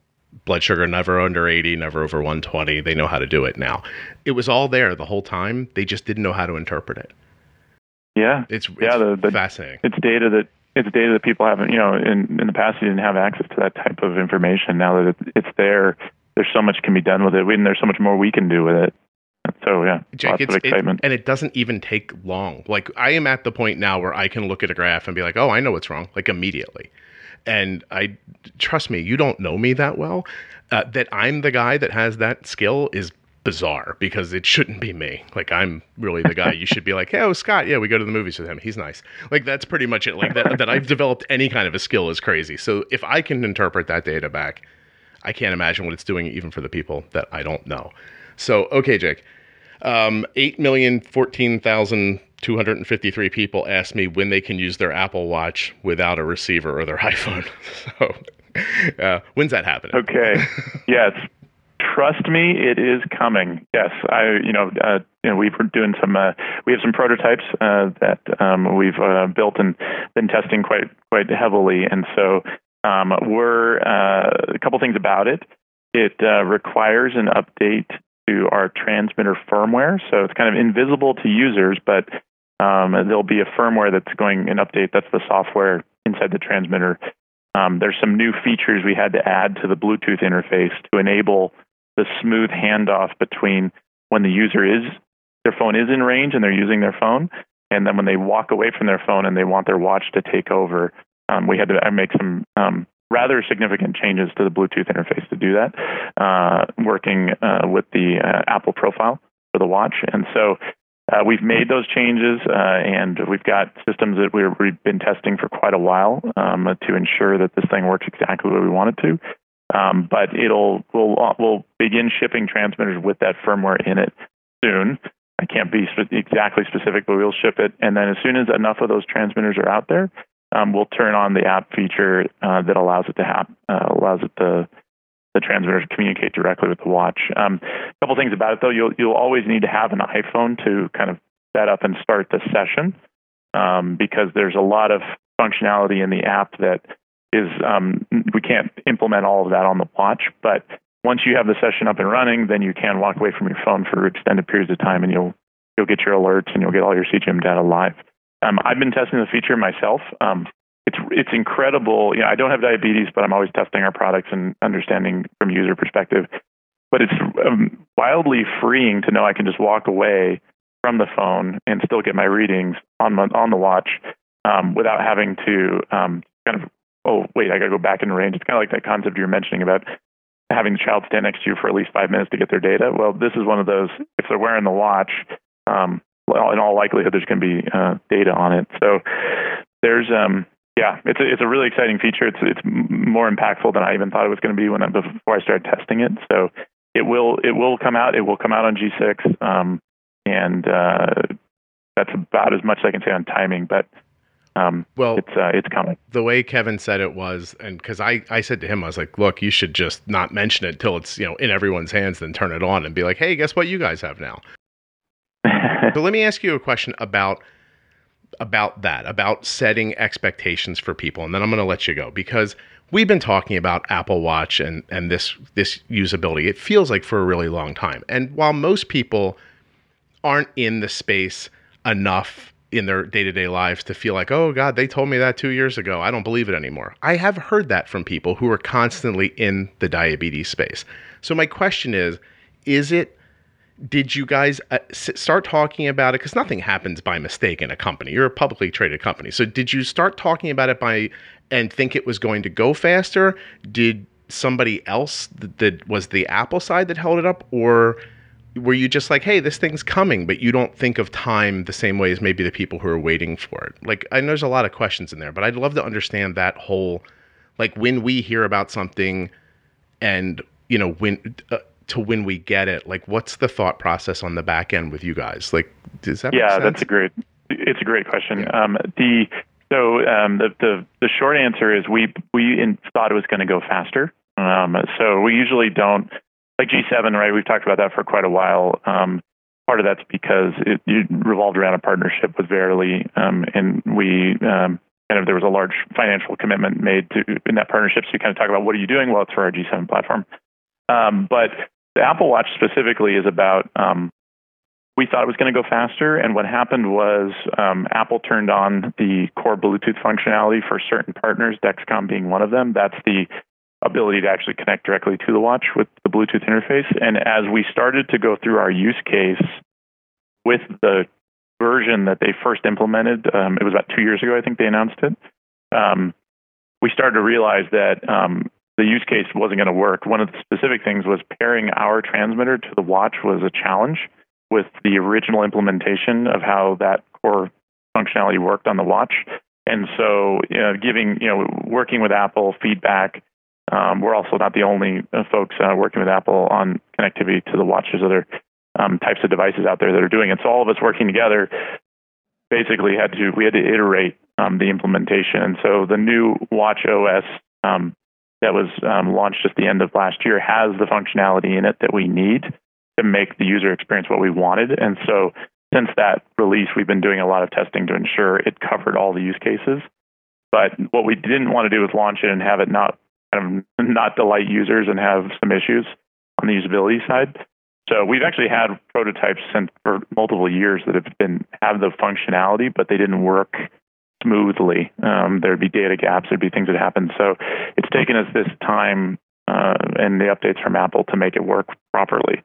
Blood sugar never under 80, never over 120. They know how to do it now. It was all there the whole time. They just didn't know how to interpret it. Yeah. It's fascinating. It's data that people haven't, you know, in the past, you didn't have access to that type of information. Now that it's there, there's so much can be done with it, and there's so much more we can do with it. So, yeah, Jake, lots of excitement. And it doesn't even take long. Like, I am at the point now where I can look at a graph and be like, oh, I know what's wrong, like immediately. And trust me, you don't know me that well. That I'm the guy that has that skill is bizarre, because it shouldn't be me. Like, I'm really the guy you should be like, hey, oh, Scott, yeah, we go to the movies with him. He's nice. Like, that's pretty much it. Like, that I've developed any kind of a skill is crazy. So if I can interpret that data back, I can't imagine what it's doing even for the people that I don't know. So, okay, Jake, 8,014,000 253 people asked me when they can use their Apple Watch without a receiver or their iPhone. So when's that happening? Okay. Yes. Trust me, it is coming. Yes, we've been doing some. We have some prototypes that we've built and been testing quite heavily, and so we're a couple things about it. It requires an update to our transmitter firmware, so it's kind of invisible to users, but there'll be a firmware that's going an update. That's the software inside the transmitter. There's some new features we had to add to the Bluetooth interface to enable the smooth handoff between when the user is, their phone is in range and they're using their phone, and then when they walk away from their phone and they want their watch to take over, we had to make some rather significant changes to the Bluetooth interface to do that, working with the Apple profile for the watch. And so we've made those changes, and we've got systems that we've been testing for quite a while to ensure that this thing works exactly the way we want it to. But we'll begin shipping transmitters with that firmware in it soon. I can't be exactly specific, but we'll ship it. And then as soon as enough of those transmitters are out there, we'll turn on the app feature that allows it to the transmitter to communicate directly with the watch. A couple things about it though: you'll always need to have an iPhone to kind of set up and start the session because there's a lot of functionality in the app that is we can't implement all of that on the watch, but once you have the session up and running, then you can walk away from your phone for extended periods of time, and you'll get your alerts and you'll get all your CGM data live. I've been testing the feature myself. It's incredible. You know, I don't have diabetes, but I'm always testing our products and understanding from user perspective. But it's wildly freeing to know I can just walk away from the phone and still get my readings on the watch without having to kind of, oh, wait, I got to go back in range. It's kind of like that concept you were mentioning about having the child stand next to you for at least 5 minutes to get their data. Well, this is one of those, if they're wearing the watch, in all likelihood, there's going to be data on it. So there's, it's a really exciting feature. It's more impactful than I even thought it was going to be before I started testing it. So it will come out. It will come out on G6. That's about as much as I can say on timing, but it's coming. The way Kevin said it was, and because I said to him, I was like, look, you should just not mention it till it's, in everyone's hands, then turn it on and be like, hey, guess what you guys have now. So let me ask you a question about setting expectations for people. And then I'm going to let you go, because we've been talking about Apple Watch and this usability, it feels like, for a really long time. And while most people aren't in the space enough in their day-to-day lives to feel like, oh God, they told me that 2 years ago, I don't believe it anymore. I have heard that from people who are constantly in the diabetes space. So my question did you guys start talking about it? Because nothing happens by mistake in a company. You're a publicly traded company. So did you start talking about it and think it was going to go faster? Did somebody else, was the Apple side that held it up? Or were you just like, hey, this thing's coming, but you don't think of time the same way as maybe the people who are waiting for it? Like, I know there's a lot of questions in there, but I'd love to understand that whole, like, when we hear about something and, when... to when we get it, like, what's the thought process on the back end with you guys? Like, does that make sense? Yeah, it's a great question. Yeah. The short answer is we thought it was going to go faster. So we usually don't, like G7, right? We've talked about that for quite a while. Part of that's because it revolved around a partnership with Verily, and we there was a large financial commitment made in that partnership. So we kind of talk about, what are you doing? Well, it's for our G7 platform. But the Apple Watch specifically is about, we thought it was going to go faster. And what happened was Apple turned on the core Bluetooth functionality for certain partners, Dexcom being one of them. That's the ability to actually connect directly to the watch with the Bluetooth interface. And as we started to go through our use case with the version that they first implemented, it was about 2 years ago, I think they announced it, we started to realize that the use case wasn't going to work. One of the specific things was pairing our transmitter to the watch was a challenge with the original implementation of how that core functionality worked on the watch. And so, working with Apple feedback, we're also not the only folks working with Apple on connectivity to the watch. There's other types of devices out there that are doing it. So all of us working together basically we had to iterate the implementation. And so the new Watch OS that was launched at the end of last year has the functionality in it that we need to make the user experience what we wanted. And so since that release, we've been doing a lot of testing to ensure it covered all the use cases. But what we didn't want to do was launch it and have it not delight users and have some issues on the usability side. So we've actually had prototypes for multiple years that have the functionality, but they didn't work smoothly. There'd be data gaps, there'd be things that happen. So it's taken us this time and the updates from Apple to make it work properly.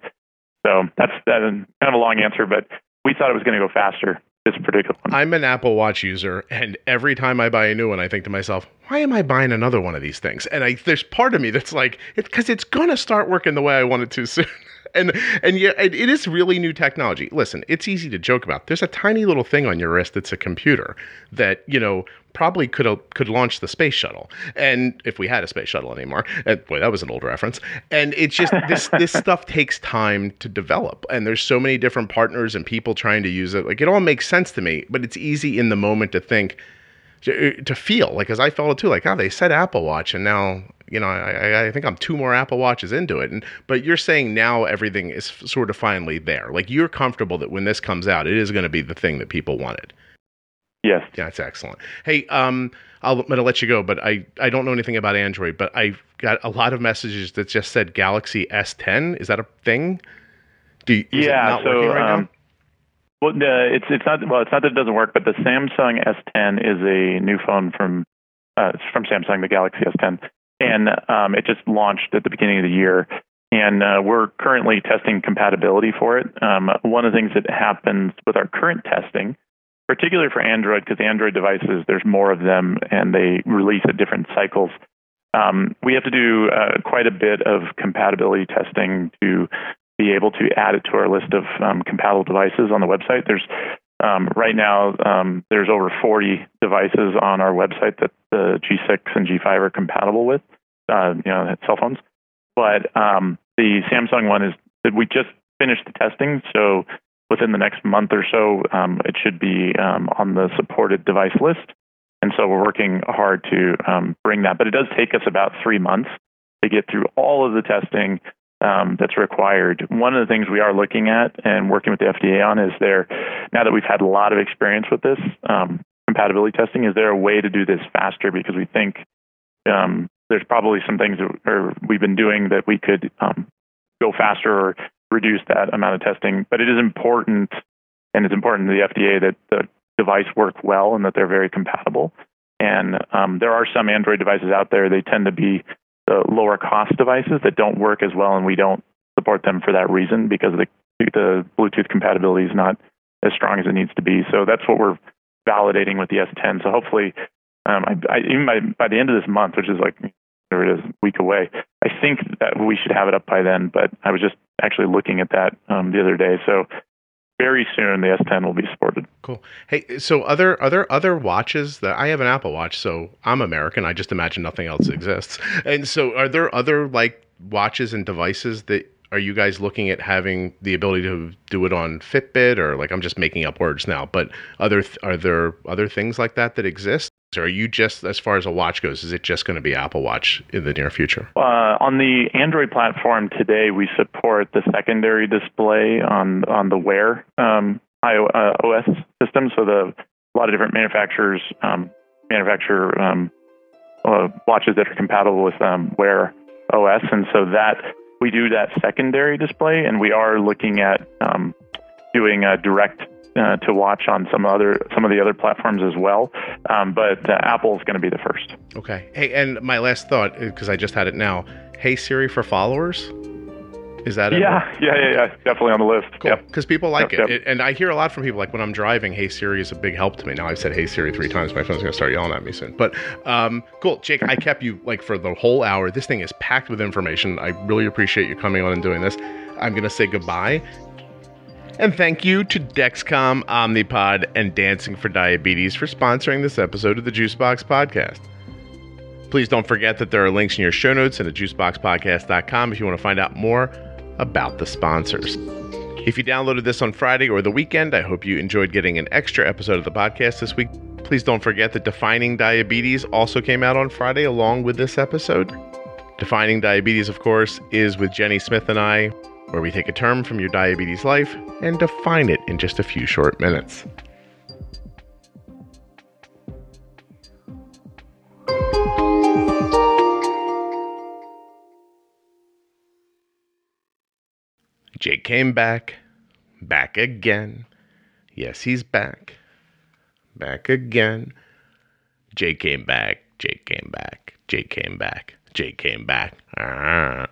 So that's kind of a long answer, but we thought it was going to go faster, this particular one. I'm an Apple Watch user, and every time I buy a new one, I think to myself, why am I buying another one of these things? And there's part of me that's like, because it's going to start working the way I want it to soon. And yeah, it is really new technology. Listen, it's easy to joke about. There's a tiny little thing on your wrist that's a computer that, probably could launch the space shuttle. And if we had a space shuttle anymore, and boy, that was an old reference. And it's just this stuff takes time to develop. And there's so many different partners and people trying to use it. Like, it all makes sense to me, but it's easy in the moment to think, to feel like, as I felt it too, like, they said Apple Watch, and now, I think I'm 2 more Apple Watches into it. But you're saying now everything is sort of finally there. Like, you're comfortable that when this comes out, it is going to be the thing that people wanted. Yes. Yeah, that's excellent. Hey, I'm going to let you go, but I don't know anything about Android, but I got a lot of messages that just said Galaxy S10. Is that a thing? Is it not working right now? Well, it's not that it doesn't work, but the Samsung S10 is a new phone from Samsung, the Galaxy S10. And it just launched at the beginning of the year, and we're currently testing compatibility for it. One of the things that happens with our current testing, particularly for Android, because Android devices, there's more of them, and they release at different cycles. We have to do quite a bit of compatibility testing to be able to add it to our list of compatible devices on the website. There's right now, there's over 40 devices on our website that the G6 and G5 are compatible with, cell phones. But the Samsung one is that we just finished the testing. So within the next month or so, it should be on the supported device list. And so we're working hard to bring that. But it does take us about 3 months to get through all of the testing that's required. One of the things we are looking at and working with the FDA on is now that we've had a lot of experience with this compatibility testing, is there a way to do this faster? Because we think there's probably some things that we've been doing that we could go faster or reduce that amount of testing. But it is important, and it's important to the FDA that the device work well and that they're very compatible. And there are some Android devices out there, they tend to be the lower cost devices that don't work as well, and we don't support them for that reason, because the Bluetooth compatibility is not as strong as it needs to be. So that's what we're validating with the S10. So hopefully, by the end of this month, which is a week away, I think that we should have it up by then. But I was just actually looking at that the other day. So very soon, the S10 will be supported. Cool. Hey, so other watches that I have an Apple Watch, so I'm American. I just imagine nothing else exists. And so, are there other watches and devices that are you guys looking at having the ability to do it on Fitbit or I'm just making up words now? But are there other things like that that exist? Or are you just, as far as a watch goes, is it just going to be Apple Watch in the near future? On the Android platform today, we support the secondary display on the Wear OS system. So a lot of different manufacturers manufacture watches that are compatible with Wear OS. And so that we do that secondary display, and we are looking at doing a direct to watch on some of the other platforms as well, but Apple's going to be the first. Okay. Hey, and my last thought, because I just had it now. Hey Siri for followers. Is that it? Yeah. Definitely on the list. Cool. Because people like it. Yep. And I hear a lot from people, when I'm driving, Hey Siri is a big help to me. Now I've said Hey Siri 3 times. My phone's going to start yelling at me soon. But cool. Jake, I kept you for the whole hour. This thing is packed with information. I really appreciate you coming on and doing this. I'm going to say goodbye. And thank you to Dexcom, Omnipod, and Dancing for Diabetes for sponsoring this episode of the Juicebox Podcast. Please don't forget that there are links in your show notes and at juiceboxpodcast.com if you want to find out more about the sponsors. If you downloaded this on Friday or the weekend, I hope you enjoyed getting an extra episode of the podcast this week. Please don't forget that Defining Diabetes also came out on Friday along with this episode. Defining Diabetes, of course, is with Jenny Smith and I, where we take a term from your diabetes life and define it in just a few short minutes. Jake came back again. Yes, he's back again. Jake came back, Jake came back, Jake came back, Jake came back. Ah.